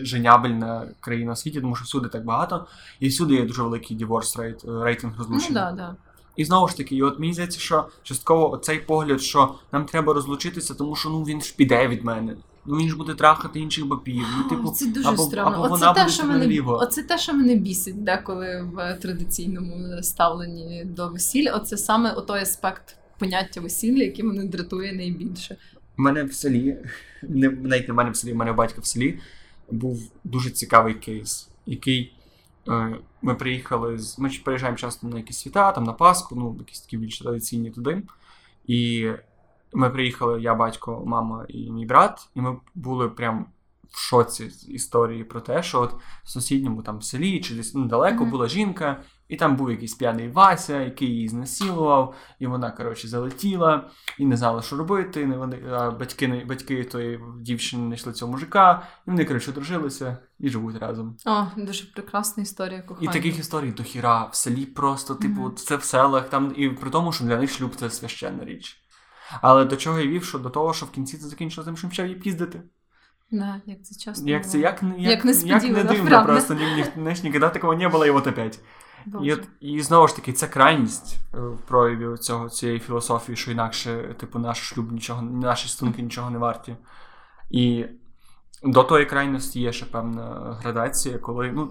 женябельна країна у світі, тому що всюди так багато, і всюди є дуже великий діворс рейтинг розлучення. І, знову ж таки, і от мені здається, що частково цей погляд, що нам треба розлучитися, тому що він ж піде від мене. Він ж буде трахати інших бабів. Це дуже странно. Оце те, що мене бісить деколи в традиційному ставленні до весілля. Оце саме той аспект поняття весілля, яке мене дратує найбільше. У мене в селі, навіть не в мене в селі, у мене батька в селі, був дуже цікавий кейс, який ми приїхали, ми приїжджаємо часто на якісь свята, там на Пасху, якісь такі більш традиційні туди. І ми приїхали, я, батько, мама і мій брат, і ми були прям в шоці з історії про те, що от в сусідньому там селі, чи десь далеко була жінка, і там був якийсь п'яний Вася, який її знасилував, і вона, залетіла, і не знала, що робити, батьки тої дівчини знайшли цього мужика, і вони, одружилися і живуть разом. О, дуже прекрасна історія кохання. І таких історій до хіра, в селі просто, це в селах, там, і при тому, що для них шлюб – це священна річ. Але до чого я вів, що до того, що в кінці це закінчило тим, що почав її піздити. Да, як це часто було. Як не дивно, просто ніколи такого не було, і от опять. І знову ж таки, це крайність в прояві цієї філософії, що інакше, наш шлюб нічого, наші стосунки нічого не варті. І до тої крайності є ще певна градація, коли,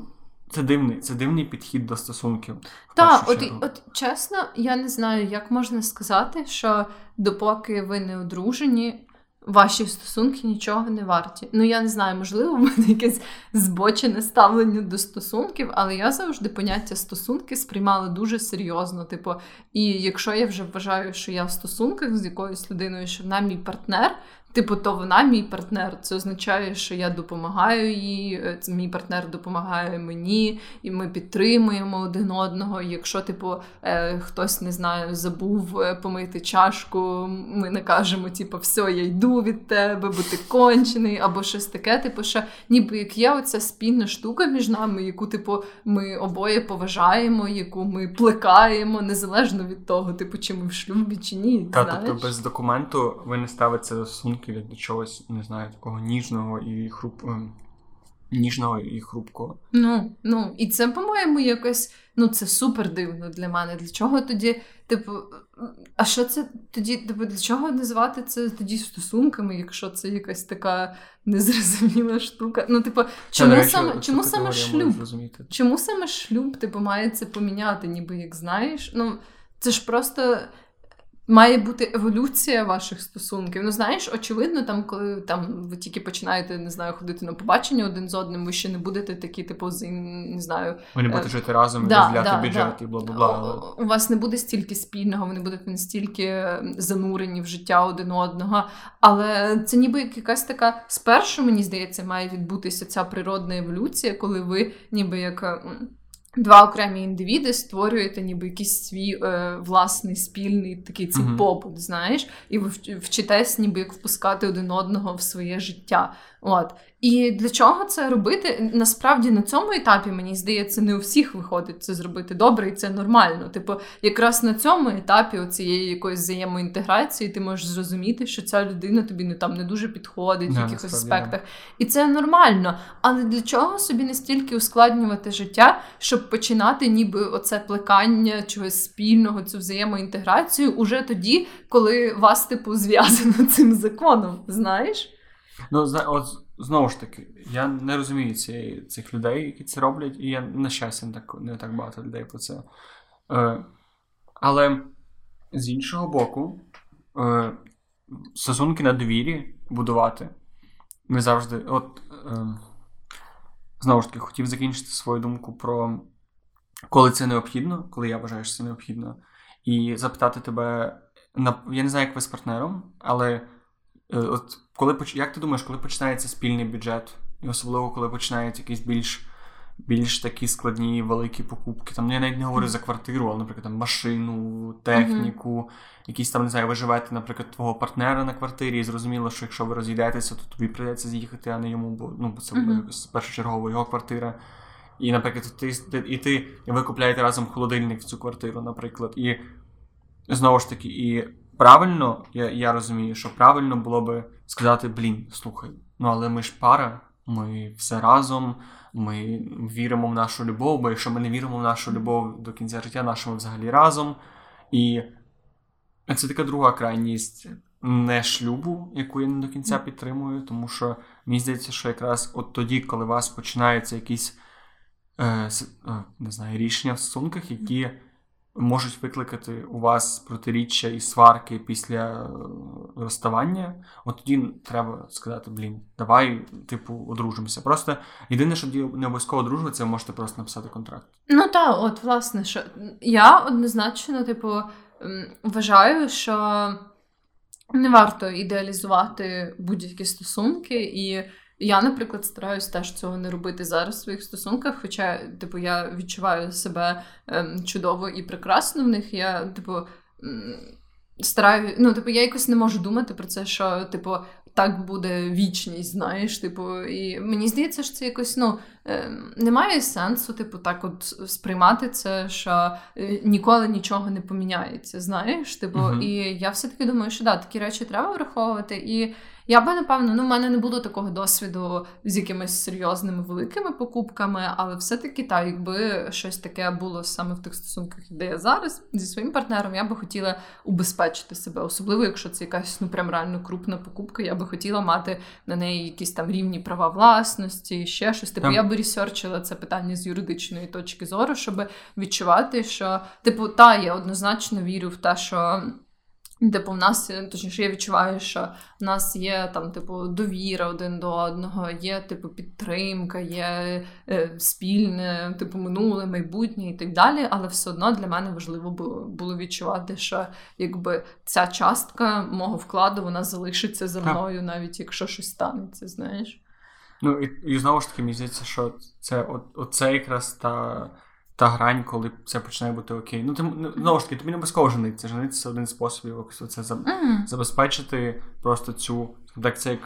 це дивний підхід до стосунків. Так, от чесно, я не знаю, як можна сказати, що допоки ви не одружені, ваші стосунки нічого не варті. Я не знаю, можливо, в мене якесь збочене ставлення до стосунків, але я завжди поняття стосунки сприймала дуже серйозно. І якщо я вже вважаю, що я в стосунках з якоюсь людиною, що вона мій партнер, то вона мій партнер. Це означає, що я допомагаю їй, мій партнер допомагає мені, і ми підтримуємо один одного. Якщо, хтось, не знаю, забув помити чашку, ми не кажемо, все, я йду від тебе, бо ти кончений, або щось таке, що ніби як є оця спільна штука між нами, яку, ми обоє поважаємо, яку ми плекаємо, незалежно від того, чи ми в шлюбі, чи ні, знаєш. Тобто без документу ви не ставите до стосунків, як до чогось, не знаю, такого ніжного і ніжного і хрупкого. Ну, і це, по-моєму, якось, ну, це супер дивно для мене. Для чого тоді, типу, а що це тоді, типу, для чого називати це тоді стосунками, якщо це якась така незрозуміла штука? Ну, типу, чому саме шлюб? Чому саме шлюб, типу, має це поміняти, ніби, як знаєш? Ну, це ж просто... Має бути еволюція ваших стосунків. Ну, знаєш, очевидно, там, коли там, ви тільки починаєте, не знаю, ходити на побачення один з одним, ви ще не будете такі, типу, не знаю... Вони будуть жити разом, розділяти бюджет і бла-бла-бла. У вас не буде стільки спільного, вони будуть настільки занурені в життя один одного. Але це ніби якась така... Спершу, мені здається, має відбутися ця природна еволюція, коли ви ніби як... Два окремі індивіди створюєте ніби якийсь свій власний спільний такий цей побут, знаєш, і ви вчитесь ніби як впускати один одного в своє життя. От. І для чого це робити? Насправді на цьому етапі, мені здається, не у всіх виходить це зробити добре, і це нормально. Типу, якраз на цьому етапі оцієї якоїсь взаємоінтеграції ти можеш зрозуміти, що ця людина тобі не дуже підходить в якихось аспектах. І це нормально. Але для чого собі настільки ускладнювати життя, щоб починати ніби оце плекання чогось спільного, цю взаємоінтеграцію уже тоді, коли вас, типу, зв'язано цим законом, знаєш? Ну, от знову ж таки, я не розумію цих людей, які це роблять, і я, на щастя, не так багато людей про це. Але, з іншого боку, стосунки на довірі будувати. Ми завжди... От, знову ж таки, хотів закінчити свою думку про коли це необхідно, коли я вважаю, що це необхідно, і запитати тебе, я не знаю, як ви з партнером, але... От як ти думаєш, коли починається спільний бюджет, і особливо коли починаються якісь більш такі складні великі покупки? Там я навіть не говорю за квартиру, але, наприклад, там машину, техніку, якісь там, не знаю, ви живете, наприклад, твого партнера на квартирі, і зрозуміло, що якщо ви розійдетеся, то тобі прийдеться з'їхати, а не йому, бо це буде якось першочергово його квартира. І, наприклад, ви купляєте разом холодильник в цю квартиру, наприклад, і знову ж таки, правильно, я розумію, що правильно було би сказати, слухай, але ми ж пара, ми все разом, ми віримо в нашу любов, бо якщо ми не віримо в нашу любов до кінця життя, нашу ми взагалі разом. І це така друга крайність не шлюбу, яку я не до кінця підтримую, тому що мені здається, що якраз от тоді, коли у вас починаються якісь рішення в стосунках, які... можуть викликати у вас протиріччя і сварки після розставання, от тоді треба сказати, давай, типу, одружимося. Просто єдине, що не обов'язково одружуватися, ви можете просто написати контракт. Ну так, от, власне, що я однозначно, типу, вважаю, що не варто ідеалізувати будь-які стосунки, і я, наприклад, стараюсь теж цього не робити зараз в своїх стосунках, хоча, типу, я відчуваю себе чудово і прекрасно в них. Я, типу, стараюсь, я якось не можу думати про це, що, типу, так буде вічність, знаєш, типу, і мені здається, що це якось, немає сенсу, типу, так от сприймати це, що ніколи нічого не поміняється, знаєш, типу, і я все-таки думаю, що, такі речі треба враховувати, і я би, напевно, в мене не було такого досвіду з якимись серйозними великими покупками, але все-таки, якби щось таке було саме в тих стосунках, де я зараз зі своїм партнером, я би хотіла убезпечити себе, особливо, якщо це якась, прям реально крупна покупка, я би хотіла мати на неї якісь там рівні права власності, ще щось. Типу, я би ресерчила це питання з юридичної точки зору, щоб відчувати, що, типу, я однозначно вірю в те, що... Типу, в нас, точніше, я відчуваю, що в нас є там, типу, довіра один до одного, є, типу, підтримка, є спільне, типу, минуле, майбутнє і так далі, але все одно для мене важливо було відчувати, що, якби, ця частка мого вкладу, вона залишиться за мною, навіть якщо щось станеться, знаєш. Ну, і знову ж таки, мені здається, що це, оце якраз та грань, коли це починає бути окей. Ну, знову ж таки, тобі не обов'язково жениться. Жениться – це один з способів це забезпечити просто цю, так, це як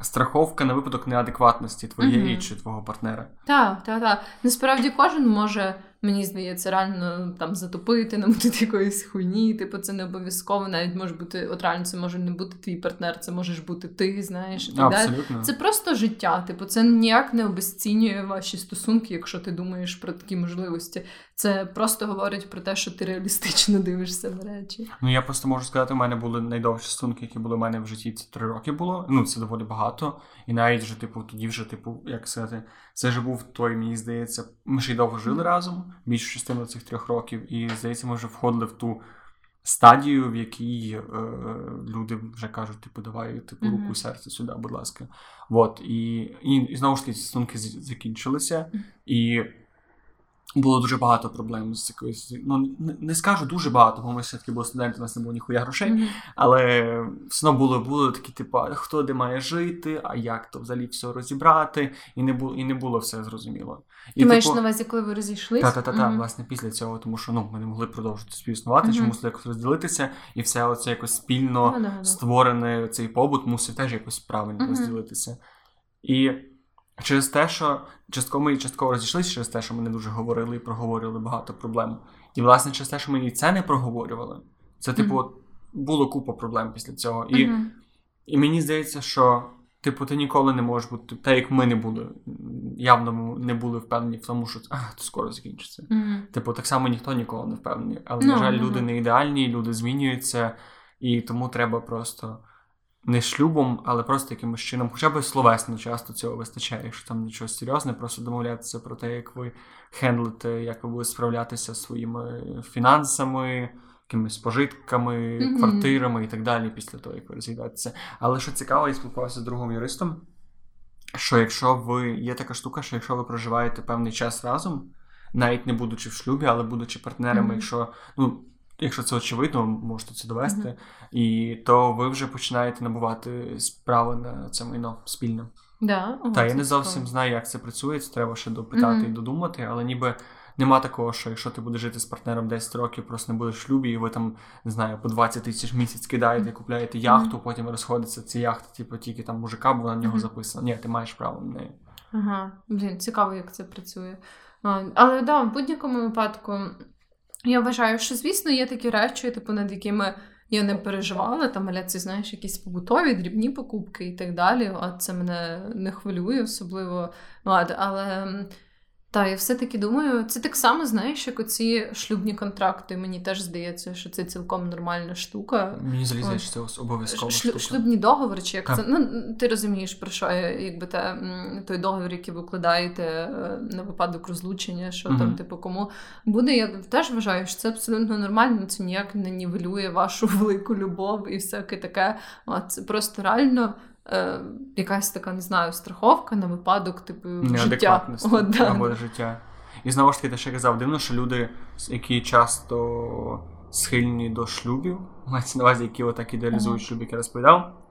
страховка на випадок неадекватності твоєї чи твого партнера. Так. Насправді кожен може Мені здається, реально там затопити, намутити якоїсь хуйні, типу це не обов'язково, навіть може бути, от реально це може не бути твій партнер, це можеш бути ти, знаєш, і так далі. Це просто життя, типу це ніяк не обесцінює ваші стосунки, якщо ти думаєш про такі можливості. Це просто говорить про те, що ти реалістично дивишся на речі. Ну я просто можу сказати, у мене були найдовші стосунки, які були в мене в житті, це 3 роки було, ну це доволі багато, і навіть вже, типу, тоді вже, типу, як сказати, це вже був той, мені здається, ми ще й довго жили разом, більшу частину цих 3 років, і, здається, ми вже входили в ту стадію, в якій люди вже кажуть, типу, давай, типу, руку, серце сюди, будь ласка. От, і знову ж таки, ці стосунки закінчилися, і було дуже багато проблем з якоюсь, ну, не скажу дуже багато, бо ми все-таки були студенти, у нас не було ніхуя грошей, але все одно були такі, типу, хто де має жити, а як то взагалі все розібрати, і не було все зрозуміло. І, ти маєш на увазі, коли ви розійшлись? Та, власне, після цього, тому що, ну, ми не могли продовжити співіснувати, чи мусили якось розділитися, і все оце якось спільно створений цей побут мусив теж якось правильно розділитися. І через те, що частково розійшлися, через те, що ми не дуже говорили і проговорювали багато проблем. І, власне, через те, що ми і це не проговорювали, це, типу, було купа проблем після цього. І мені здається, що, типу, ти ніколи не можеш бути, так як ми не були, явно не були впевнені в тому, що то скоро закінчиться. Типу, так само ніхто ніколи не впевнений. Але, на жаль, люди не ідеальні, люди змінюються, і тому треба просто не шлюбом, але просто якимось чином, хоча б словесно часто цього вистачає, якщо там нічого серйозне, просто домовлятися про те, як ви хендлите, як ви будете справлятися зі своїми фінансами, якимись пожитками, квартирами і так далі після того, як ви роз'їдаєтеся. Але що цікаво, я спілкувався з другим юристом, що якщо ви, є така штука, що якщо ви проживаєте певний час разом, навіть не будучи в шлюбі, але будучи партнерами, якщо, ну, якщо це очевидно, можете це довести, і то ви вже починаєте набувати справи на це майно спільно. Да? Та я не зовсім знаю, як це працює, це треба ще допитати і додумати, але ніби нема такого, що якщо ти будеш жити з партнером 10 років, просто не будеш в шлюбі, і ви там, не знаю, по 20 000 в місяць кидаєте, купляєте яхту, потім розходиться ця яхта, типу, тільки там мужика, бо на нього записано. Ні, ти маєш право на неї. Ага, блін, цікаво, як це працює. Але, да, в будь-якому випадку я вважаю, що, звісно, є такі речі, типу, над якими я не переживала, там, це, знаєш, якісь побутові, дрібні покупки і так далі, а це мене не хвилює особливо, але, та, я все-таки думаю, це так само, знаєш, як оці шлюбні контракти, мені теж здається, що це цілком нормальна штука. Мені здається, що це обов'язкова штука. Шлюбні договори, чи як це, ну, ти розумієш, про що, якби той договір, який ви укладаєте на випадок розлучення, що там, типу, кому буде, я теж вважаю, що це абсолютно нормально, це ніяк не нівелює вашу велику любов і всяке таке, це просто реально якась така, не знаю, страховка на випадок, типу, життя. Або життя. І, знову ж таки, ти ще казав, дивно, що люди, які часто схильні до шлюбів, мається на увазі, які отак ідеалізують шлюб, який я розповідав,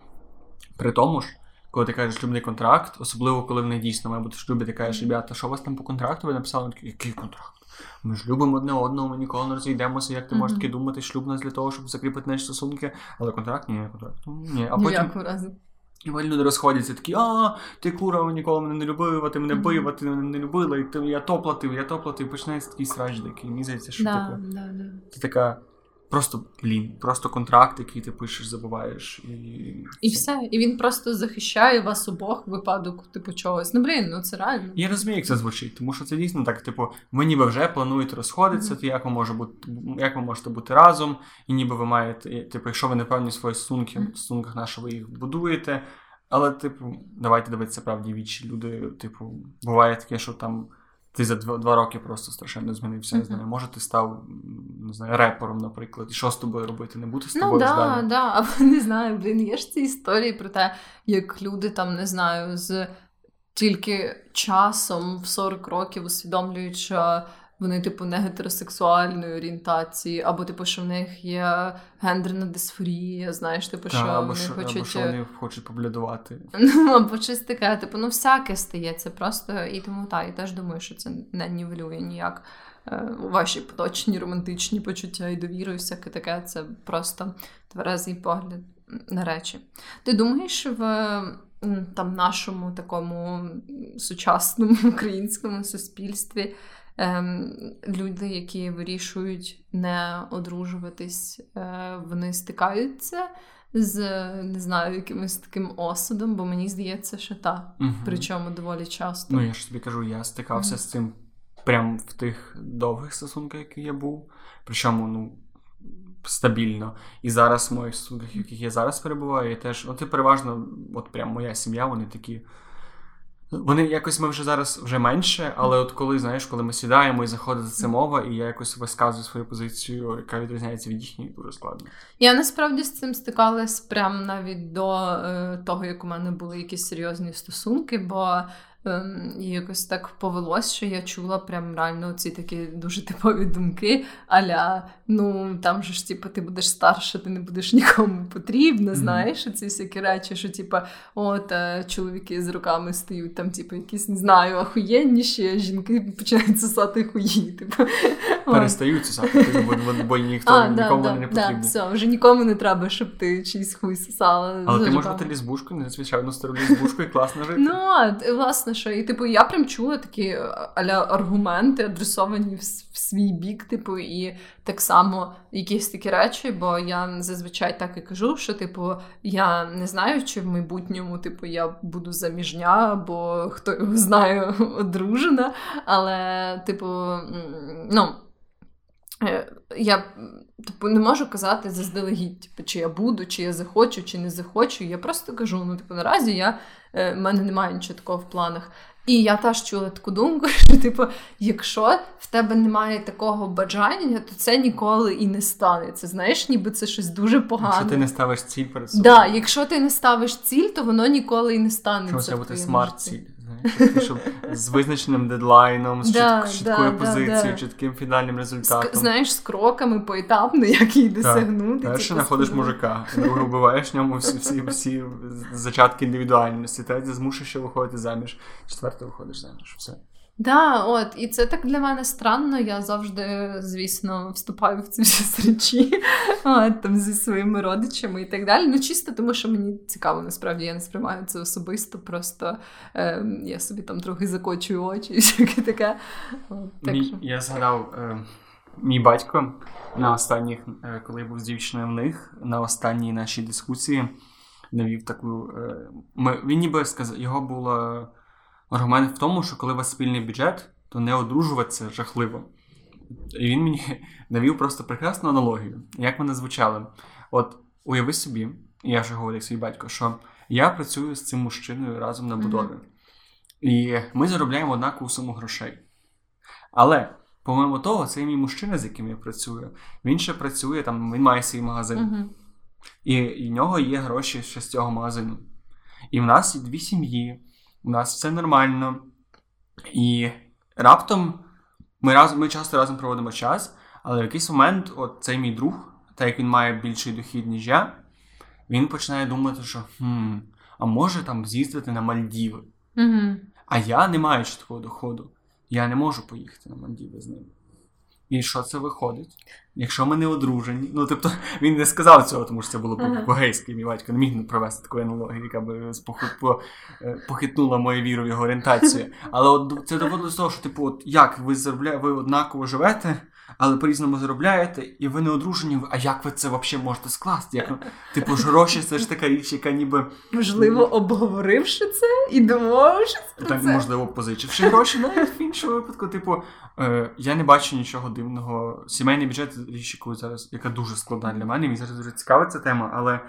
при тому ж, коли ти кажеш шлюбний контракт, особливо, коли в них дійсно має бути в шлюбі, ти кажеш, ребята, що у вас там по контракту? Ви написали, такі, який контракт? Ми ж любимо одне одного, ми ніколи не розійдемося, як ти можеш таки думати, шлюб нас для того, щоб закріпити наші стосунки, але контракт? Ні, контракт. Ні. А потім і люди розходяться такі, ти кура, ніколи мене не любив, а ти мене бив, а ти мене не любила, і я то платив, починається такий срач дикий, мені здається, що таке. Ти така, просто, блін, просто контракт, який ти пишеш, забуваєш. І все, і він просто захищає вас обох в випадок, типу, чогось. Ну, блін, ну це реально. Я розумію, як це звучить, тому що це дійсно так, типу, ви ніби вже плануєте розходитися, то як ви можете бути разом, і ніби ви маєте, типу, якщо ви не певні свої стосунки, в стосунках на що ви їх будуєте, але, типу, давайте дивитися правді вічі. Люди, типу, буває таке, що там ти за 2 роки просто страшенно змінився, не знаю. Може, ти став, не знаю, репером, наприклад, і що з тобою робити? Не бути з тобою здалі? Ну, да, або не знаю, блін, є ж ці історії про те, як люди там, не знаю, з тільки часом в 40 років усвідомлюють, що вони, типу, не гетеросексуальної орієнтації, або, типу, що в них є гендерна дисфорія, знаєш, типу, що вони хочуть поблядувати. Ну, або щось таке, типу, ну, всяке стається просто, і тому, та, я теж думаю, що це не нівелює ніяк ваші поточні романтичні почуття і довіру, і всяке таке, це просто тверезий погляд на речі. Ти думаєш, в нашому такому сучасному українському суспільстві люди, які вирішують не одружуватись, вони стикаються з, не знаю, якимось таким осудом, бо мені здається, що так. Угу. Причому доволі часто. Ну, я ж тобі кажу, я стикався з цим прям в тих довгих стосунках, які я був. Причому, ну, стабільно. І зараз в моїх стосунках, в яких я зараз перебуваю, я теж, ну, це переважно, от прям моя сім'я, вони такі... Вони якось, ми вже зараз вже менше, але от коли, знаєш, коли ми сідаємо і заходить за це мова, і я якось висказую свою позицію, яка відрізняється від їхньої, дуже складно. Я насправді з цим стикалась прямо навіть до того, як у мене були якісь серйозні стосунки, бо якось так повелось, що я чула прям реально ці такі дуже типові думки, а-ля, ну, там же ж, типу, ти будеш старша, ти не будеш нікому потрібна, знаєш, ці всякі речі, що, типу, от, чоловіки з руками стають, там, типу, якісь, не знаю, ахуєнніші, а жінки починають сосати хуї, типу. Перестають сосати, бо нікому не потрібні. Все, вже нікому не треба, щоб ти чийсь хуй сосала. Але ти можеш мати лізбушку, незвичайно стару лізбушку, і класно жити. Ну, власне, що, і, типу, я прям чула такі а-ля аргументи, адресовані в свій бік, типу, і так само якісь такі речі, бо я зазвичай так і кажу, що, типу, я не знаю, чи в майбутньому, типу, я буду заміжня, або, хто його знає, одружена, але, типу, ну, я, типу, не можу казати заздалегідь, типу, чи я буду, чи я захочу, чи не захочу, я просто кажу, ну, типу, наразі я, в мене немає нічого такого в планах. І я теж чула таку думку, що, типу, якщо в тебе немає такого бажання, то це ніколи і не станеться. Знаєш, ніби це щось дуже погане. Якщо ти не ставиш ціль перед собою. Так, да, якщо ти не ставиш ціль, то воно ніколи і не станеться. Це може бути смарт-ціль. Щоб з визначеним дедлайном, з чіткою позицією, чітким фінальним результатом. Знаєш, з кроками поетапно, як її досягнути. Перше знаходиш мужика, друге вбиваєш в ньому всі зачатки індивідуальності, третє змушуєш виходити заміж, четверте виходиш заміж, все. Да, от, і це так для мене странно, я завжди, звісно, вступаю в ці всі сречі, там, зі своїми родичами і так далі, ну, чисто тому, що мені цікаво, насправді, я не сприймаю це особисто, просто я собі там трохи закочую очі і всяке таке. Я згадав, мій батько на останніх, коли я був з дівчиною в них, на останній нашій дискусії навів таку, він ніби сказав, його було... Аргумент в тому, що коли у вас спільний бюджет, то не одружуватися жахливо. І він мені навів просто прекрасну аналогію, як вона звучала. От уяви собі, я вже говорю як свій батько, що я працюю з цим мужчиною разом на будові. І ми заробляємо однакову суму грошей. Але, помимо того, цей мій мужчина, з яким я працюю, він ще працює, там, він має свій магазин. І в нього є гроші ще з цього магазину. І в нас є дві сім'ї. У нас все нормально. І раптом ми часто разом проводимо час, але в якийсь момент от цей мій друг, так як він має більший дохід, ніж я, він починає думати, що а може там з'їздити на Мальдіви? А я не маю такого доходу. Я не можу поїхати на Мальдіви з ним. І що це виходить? Якщо ми не одружені... Ну, тобто, він не сказав цього, тому що це було по-гейськи. Мій батько не міг провести таку аналогію, яка би похитнула мою віру в його орієнтацію. Але от це доводило до того, що, типу, от як ви однаково живете, але по-різному заробляєте, і ви не одружені, а як ви це взагалі можете скласти? Як, типу, гроші, це ж така річ, яка ніби... Можливо, обговоривши це і домовивши про це. Так, можливо, позичивши гроші, навіть в іншому випадку. Типу, я не бачу нічого дивного. Сімейний бюджет – річ, яку зараз, яка дуже складна для мене, мені зараз дуже цікава ця тема, але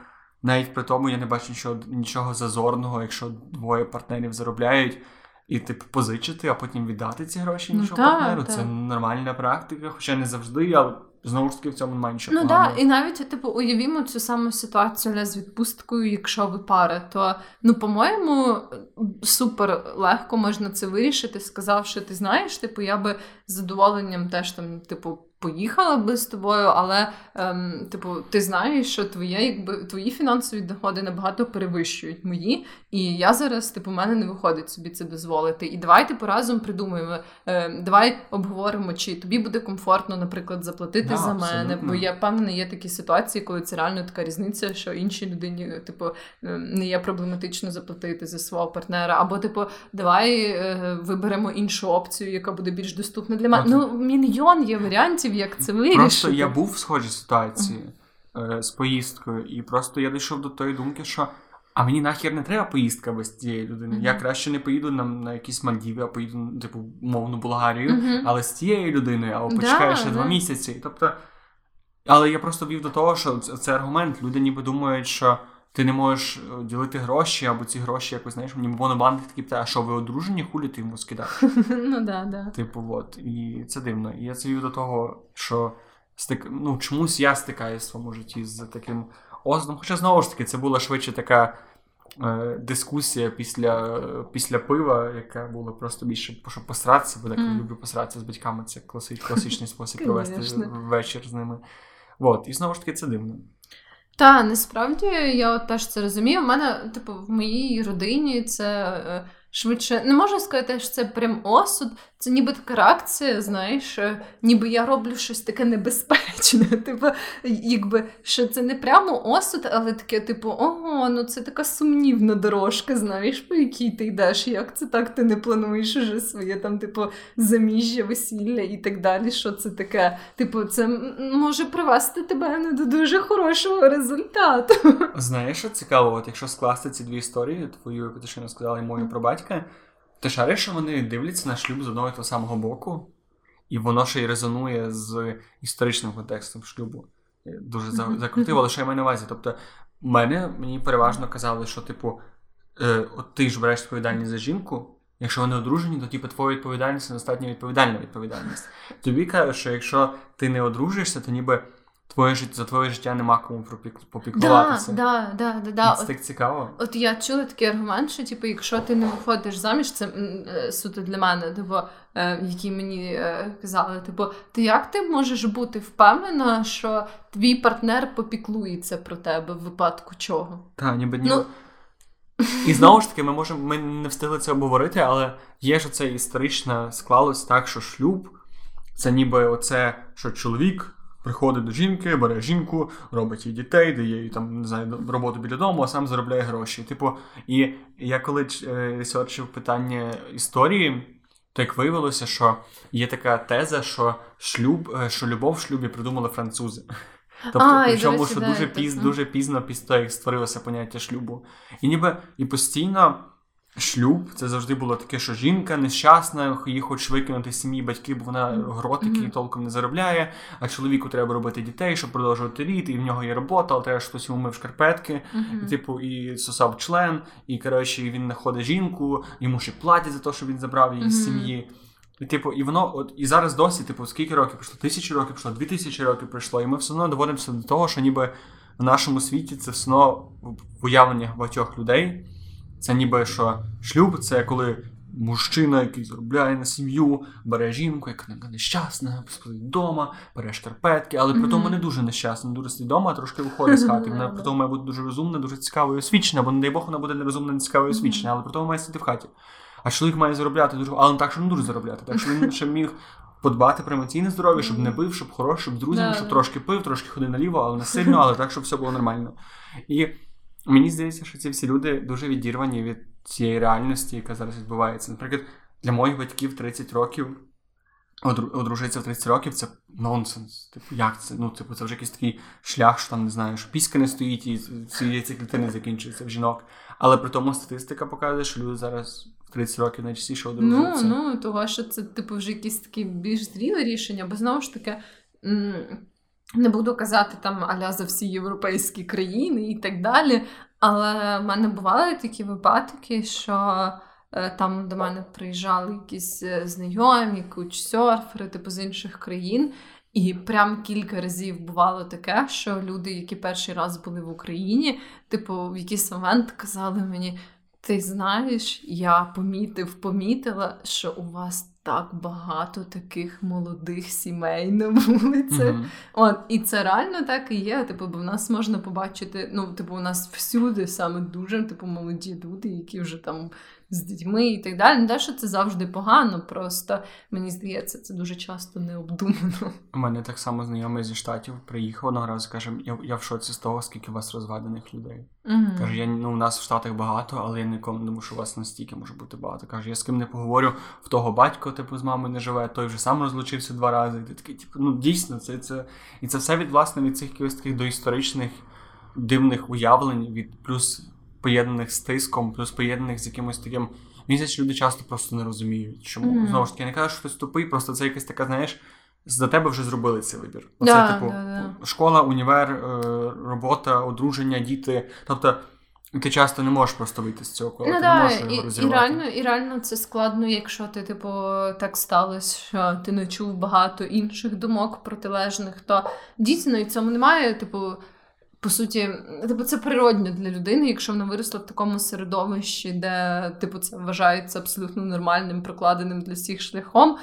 навіть при тому я не бачу нічого зазорного, якщо двоє партнерів заробляють, і, типу, позичити, а потім віддати ці гроші іншого партнеру. Та. Це нормальна практика, хоча не завжди, але знову ж таки в цьому немає нічого поганого. Ну так, і навіть, типу, уявімо цю саму ситуацію з відпусткою, якщо ви пара, то, ну, по-моєму, супер легко можна це вирішити, сказавши, ти знаєш, типу, я би з задоволенням теж там, типу, поїхала би з тобою, але типу, ти знаєш, що твої фінансові доходи набагато перевищують мої, і я зараз, типу, в мене не виходить собі це дозволити. І давай, типу, разом придумаємо, давай обговоримо, чи тобі буде комфортно, наприклад, заплатити за мене, абсолютно. Бо я впевнена, є такі ситуації, коли це реально така різниця, що іншій людині, типу, не є проблематично заплатити за свого партнера, або, типу, давай виберемо іншу опцію, яка буде більш доступна Ну, для мене, ну, мільйон є варіантів, як це вирішити. Просто я був в схожій ситуації з поїздкою, і просто я дійшов до тої думки, що а мені нахер не треба поїздка без цієї людини. Я краще не поїду на якісь Мальдіви, а поїду, типу, мовно, Болгарію, але з цією людиною, або почекаю ще 2 місяці. Тобто, але я просто вів до того, що це аргумент. Люди ніби думають, що ти не можеш ділити гроші, або ці гроші якось, знаєш, мені монобанк такі питає, а що, ви одружені, хулі ти йому скидаєш? Ну, так, так. Типу, от. І це дивно. І я це вів до того, що ну, чомусь я стикаюся в своєму житті з таким ознаком. Хоча, знову ж таки, це була швидше така дискусія після пива, яка була просто більше, щоб посратися, бо так люблю посратися з батьками, це класичний спосіб провести вечір з ними. От. І, знову ж таки, це дивно. Та, насправді, я от теж це розумію. У мене, типу, в моїй родині це швидше... Не можу сказати, що це прям осуд. Це ніби така реакція, знаєш, ніби я роблю щось таке небезпечне. Типу, якби, що це не прямо осуд, але таке, типу, ого, ну це така сумнівна дорожка, знаєш, по якій ти йдеш, як це так, ти не плануєш уже своє там, типу, заміжжя, весілля і так далі, що це таке. Типу, це може привести тебе не до дуже хорошого результату. Знаєш, що цікаво, от якщо скласти ці дві історії, твою, яку ти ще не сказала, і мою про батька, ти шариш, що вони дивляться на шлюб з одного і того самого боку, і воно ще й резонує з історичним контекстом шлюбу. Дуже закрутиво, але що я маю на увазі. Тобто, мені переважно казали, що, типу, от ти ж береш відповідальність за жінку, якщо вони одружені, то, типу, твоя відповідальність недостатньо відповідальна відповідальність. Тобі кажуть, що якщо ти не одружишся, то ніби за твоє життя нема кому попіклуватися. Да. Це так цікаво. От я чула такий аргумент, що типу, якщо ти не виходиш заміж, це суто для мене, типу, які мені казали, типу, ти як ти можеш бути впевнена, що твій партнер попіклується про тебе в випадку чого? Так, ніби. Ну... І знову ж таки, ми не встигли це обговорити, але є ж оце історично склалось так, що шлюб, це ніби оце, що чоловік приходить до жінки, бере жінку, робить їй дітей, дає їй там, не знаю, роботу біля дому, а сам заробляє гроші. Типу, і я коли ресерчив питання історії, то як виявилося, що є така теза, що любов в шлюбі придумали французи. Тобто, причому, що дуже пізно після того, як створилося поняття шлюбу. І ніби і постійно шлюб, це завжди було таке, що жінка нещасна, її хоч викинути з сім'ї батьки, бо вона грот, який толком не заробляє, а чоловіку треба робити дітей, щоб продовжувати рід, і в нього є робота, але треба, що хтось йому мив шкарпетки, і, типу, і сосав член, і, коротше, він знаходить жінку, йому ще платять за те, що він забрав її з сім'ї. І, типу, і воно, от, і зараз досі, типу, скільки років пройшло? 1000 років пройшло, 2000 років пройшло, і ми все одно доводимося до того, що ніби в нашому світі це все одно в уявленнях багатьох людей. Це ніби, що шлюб – це коли мужчина, який заробляє на сім'ю, бере жінку, яка нещасна, сходить вдома, бере шкарпетки, але при тому не дуже нещасна, не дуже свідома, а трошки виходить з хати. Вона при тому має бути дуже розумна, дуже цікава і освічена, бо, не дай Бог, вона буде нерозумна, нецікава і освічена, але при тому має сидіти в хаті. А чоловік має заробляти дуже, але так, що не дуже заробляти, так, що він ще міг подбати про емоційне здоров'я, щоб не пив, щоб хорош, щоб з друзями, щоб трошки пив, трошки ходив наліво, але не сильно, але так, щоб все було нормально. І мені здається, що ці всі люди дуже відірвані від цієї реальності, яка зараз відбувається. Наприклад, для моїх батьків 30 років, одружитися в 30 років – це нонсенс. Типу, як це? Ну, типу, це вже якийсь такий шлях, що там, не знаю, що піська не стоїть і всі яйцеклітини не закінчуються в жінок. Але при тому статистика показує, що люди зараз в 30 років найчастіше одружуються. Ну, того, що це, типу, вже якісь такі більш зріле рішення, бо, знову ж таки, не буду казати там а-ля за всі європейські країни і так далі, але в мене бували такі випадки, що там до мене приїжджали якісь знайомі, кучсерфери, типу з інших країн, і прям кілька разів бувало таке, що люди, які перший раз були в Україні, типу в якийсь момент казали мені: ти знаєш, я помітила, що у вас так багато таких молодих сімей на вулиці. От, і це реально так і є. Типу, бо в нас можна побачити, ну, типу, у нас всюди саме дуже, типу, молоді люди, які вже там з дітьми і так далі. Не те, що це завжди погано, просто, мені здається, це дуже часто необдумано. У мене так само знайомий зі Штатів приїхав одного разу, каже, я в шоці з того, скільки у вас розведених людей. Mm-hmm. Каже, у нас в Штатах багато, але я нікому не думаю, що у вас настільки може бути багато. Каже, я з ким не поговорю, в того батько, з мамою не живе, той вже сам розлучився 2 рази. І ти такий, дійсно, це... І це все від цих якихось таких доісторичних дивних уявлень, від плюс поєднаних з тиском, плюс поєднаних з якимось таким... Місяць люди часто просто не розуміють, чому. Mm-hmm. Знову ж таки, я не кажу, що хтось тупий, просто це якась така, знаєш, за тебе вже зробили цей вибір. Оце, школа, універ, робота, одруження, діти. Тобто, ти часто не можеш просто вийти з цього кола, ти не можеш його розірвати. І реально це складно, якщо ти, так сталося, що ти не чув багато інших думок протилежних, то дійсно і цьому немає, по суті, це природньо для людини, якщо вона виросла в такому середовищі, де, це вважається абсолютно нормальним, прокладеним для всіх шляхом.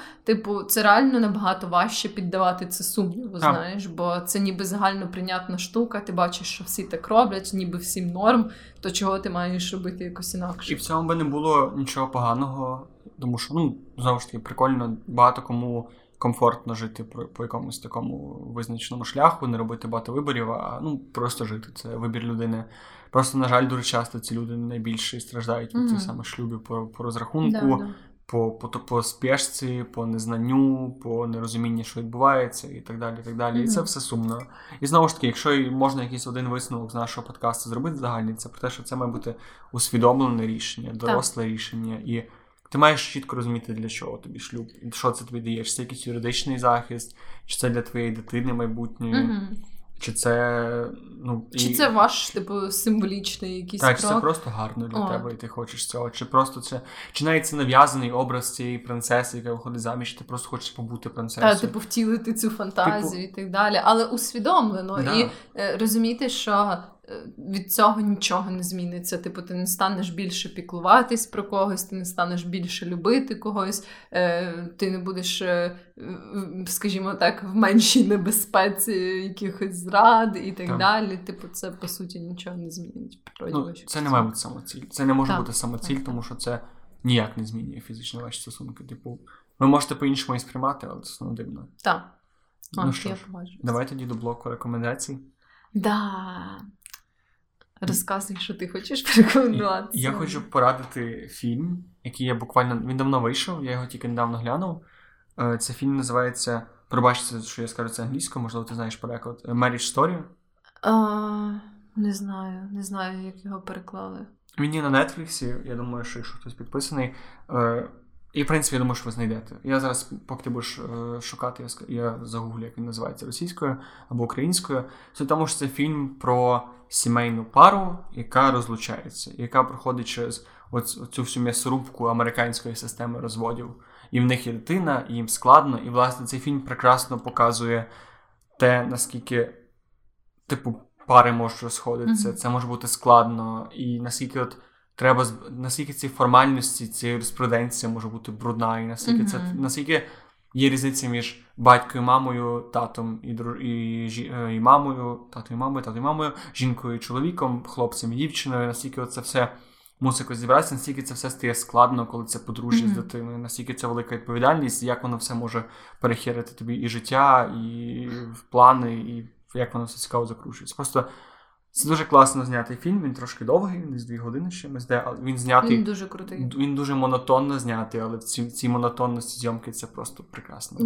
Це реально набагато важче піддавати це сумніву, знаєш, бо це ніби загальноприйнятна штука, ти бачиш, що всі так роблять, ніби всім норм, то чого ти маєш робити якось інакше. І в цьому би не було нічого поганого, тому що, знову ж таки, прикольно, багато кому комфортно жити по якомусь такому визначеному шляху, не робити багато виборів, а просто жити. Це вибір людини. Просто, на жаль, дуже часто ці люди найбільше страждають від цих самих шлюбів по розрахунку, по спешці, по незнанню, по нерозумінню, що відбувається, і так далі, і так далі. І це все сумно. І знову ж таки, якщо можна якийсь один висновок з нашого подкасту зробити загальний, це про те, що це має бути усвідомлене рішення, доросле рішення, і ти маєш чітко розуміти, для чого тобі шлюб, що це тобі дає, чи це якийсь юридичний захист, чи це для твоєї дитини майбутньої, чи це... Чи це ваш, символічний якийсь крок? Так, чи це просто гарно для тебе, і ти хочеш цього, чи просто це... Чи навіть це нав'язаний образ цієї принцеси, яка виходить заміж, ти просто хочеш побути принцесою. Так, втілити цю фантазію і так далі, але усвідомлено, і розуміти, що... від цього нічого не зміниться. Ти не станеш більше піклуватись про когось, ти не станеш більше любити когось, ти не будеш, скажімо так, в меншій небезпеці якихось зрад і так далі. Це, по суті, нічого не змінить. Це не має бути самоціль. Це не може бути самоціль, тому що це ніяк не змінює фізично ваші стосунки. Ви можете по-іншому і сприймати, але це дивно. Так. Що ж, давай тоді до блоку рекомендацій. Розказуй, що ти хочеш порекомендувати. Я хочу порадити фільм, який я буквально... Він давно вийшов, я його тільки недавно глянув. Цей фільм називається... Пробачте, що я скажу це англійською, можливо, ти знаєш переклад. Marriage Story. Не знаю, як його переклали. Він є на Нетфліксі, я думаю, що якщо хтось підписаний. І, в принципі, я думаю, що ви знайдете. Я зараз, поки ти будеш шукати, я загуглю, як він називається, російською або українською. Це тому, що це фільм про сімейну пару, яка розлучається, яка проходить через оцю всю м'ясорубку американської системи розводів. І в них є дитина, і їм складно. І, власне, цей фільм прекрасно показує те, наскільки, пари можуть розходитися. Mm-hmm. Це може бути складно. І наскільки наскільки ці формальності, ці юриспруденція може бути брудна, і наскільки наскільки є різниця між батьком і мамою, татом і мамою, татом і мамою, жінкою і чоловіком, хлопцем і дівчиною, наскільки це все мусить зібратися, наскільки це все стає складно, коли це подружжя з дитиною, наскільки це велика відповідальність, як воно все може перехерити тобі і життя, і плани, і як воно все цікаво закручується. Просто це дуже класно знятий фільм, він трошки довгий, він десь 2 години ще, він знятий... Він дуже крутий. Він дуже монотонно знятий, але в цій монотонності зйомки це просто прекрасно.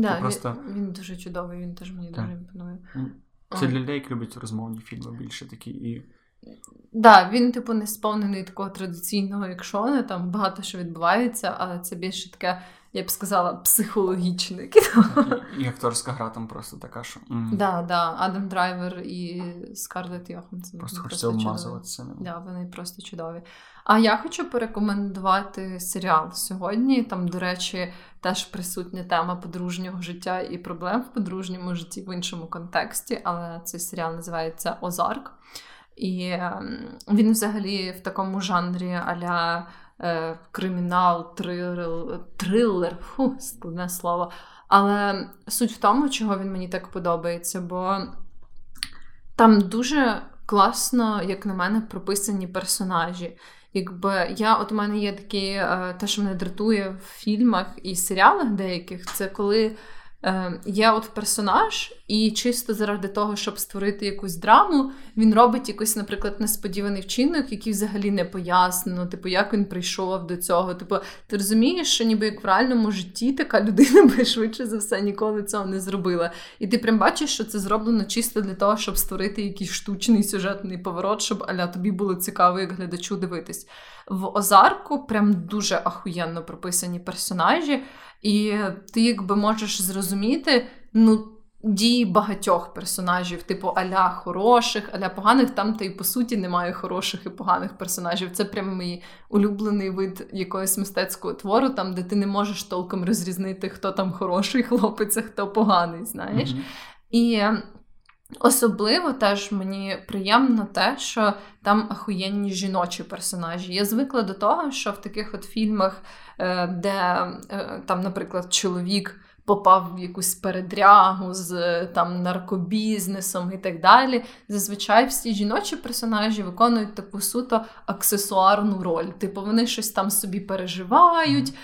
Він дуже чудовий, він теж мені дуже імпонує. Це для людей, які люблять розмовні фільми, більше такі і... Він не сповнений такого традиційного екшону, там багато що відбувається, але це більше таке, я б сказала, психологічне кіно. І акторська гра там просто така, що... Адам Драйвер і Скарлетт Йоханссон. Просто хочеться обмазуватися. Вони просто чудові. А я хочу порекомендувати серіал сьогодні. Там, до речі, теж присутня тема подружнього життя і проблем в подружньому житті в іншому контексті, але цей серіал називається «Озарк». І він взагалі в такому жанрі а-ля кримінал, трилер, складне слово. Але суть в тому, чого він мені так подобається, бо там дуже класно, як на мене, прописані персонажі. Якби я, от у мене є такі, те, що мене дратує в фільмах і серіалах деяких, це коли є от персонаж, і чисто заради того, щоб створити якусь драму, він робить якийсь, наприклад, несподіваний вчинок, який взагалі не пояснено, типу, як він прийшов до цього. Типу, ти розумієш, що ніби як в реальному житті така людина би швидше за все ніколи цього не зробила. І ти прям бачиш, що це зроблено чисто для того, щоб створити якийсь штучний сюжетний поворот, щоб аля тобі було цікаво як глядачу дивитись. В «Озарку» прям дуже ахуєнно прописані персонажі, і ти якби можеш зрозуміти, ну, дії багатьох персонажів, типу аля хороших, аля поганих, там та й по суті немає хороших і поганих персонажів. Це прям мій улюблений вид якогось мистецького твору, там, де ти не можеш толком розрізнити, хто там хороший хлопець, а хто поганий, знаєш. Mm-hmm. І особливо теж мені приємно те, що там ахуєнні жіночі персонажі. Я звикла до того, що в таких от фільмах, де там, наприклад, чоловік попав в якусь передрягу з там наркобізнесом і так далі. Зазвичай всі жіночі персонажі виконують таку суто аксесуарну роль. Типу, вони щось там собі переживають,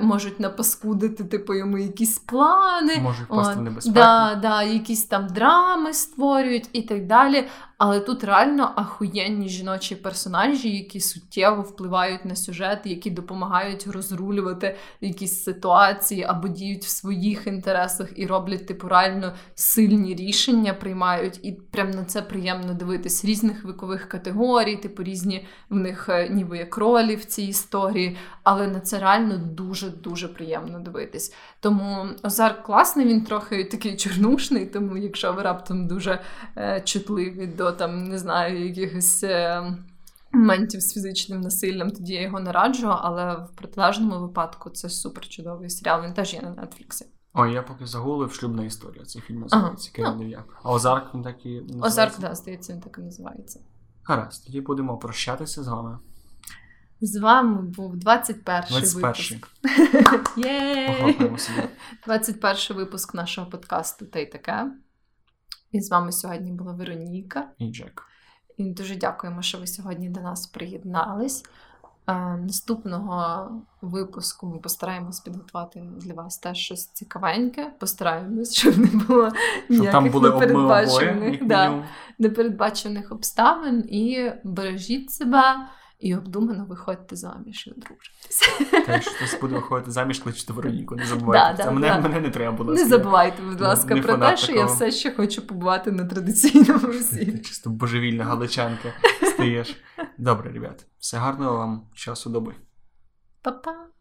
можуть напаскудити, типу, йому якісь плани. Можуть впасти в небезпеку. Да, якісь там драми створюють і так далі. Але тут реально ахуєнні жіночі персонажі, які суттєво впливають на сюжет, які допомагають розрулювати якісь ситуації або діють в своїх інтересах і роблять типу реально сильні рішення, приймають, і прям на це приємно дивитись. Різних вікових категорій, типу різні в них ніби як ролі в цій історії, але на це реально дуже-дуже приємно дивитись. Тому Озарк класний, він трохи такий чорнушний, тому якщо ви раптом дуже чутливі до там, не знаю, якихось моментів з фізичним насиллям, тоді я його не раджу, але в протилежному випадку це супер чудовий серіал, він теж є на Netflix. Ой, я поки загуглив «Шлюбна історія», цей фільм називається, Кирилів'я. А «Озарк» він так і називається? «Озарк», так, да, здається, він так і називається. Гаразд, тоді будемо прощатися з вами. З вами був 21-й випуск. Похлопаємо собі. 21-й випуск нашого подкасту «Та й таке». І з вами сьогодні була Вероніка і Джек. І дуже дякуємо, що ви сьогодні до нас приєднались. Наступного випуску ми постараємось підготувати для вас теж щось цікавеньке. Постараємось, щоб не було ніяких непередбачених обставин. І бережіть себе, і обдумано виходьте заміж і одружитися. Так, що хтось буде виходити заміж, кличте Вероніку, не забувайте. Мене не треба було. Не забувайте, будь ласка, про те, що я все ще хочу побувати на традиційному Русі. Ти чисто божевільна галичанка стаєш. Добре, ребят, все гарного вам часу доби. Па-па!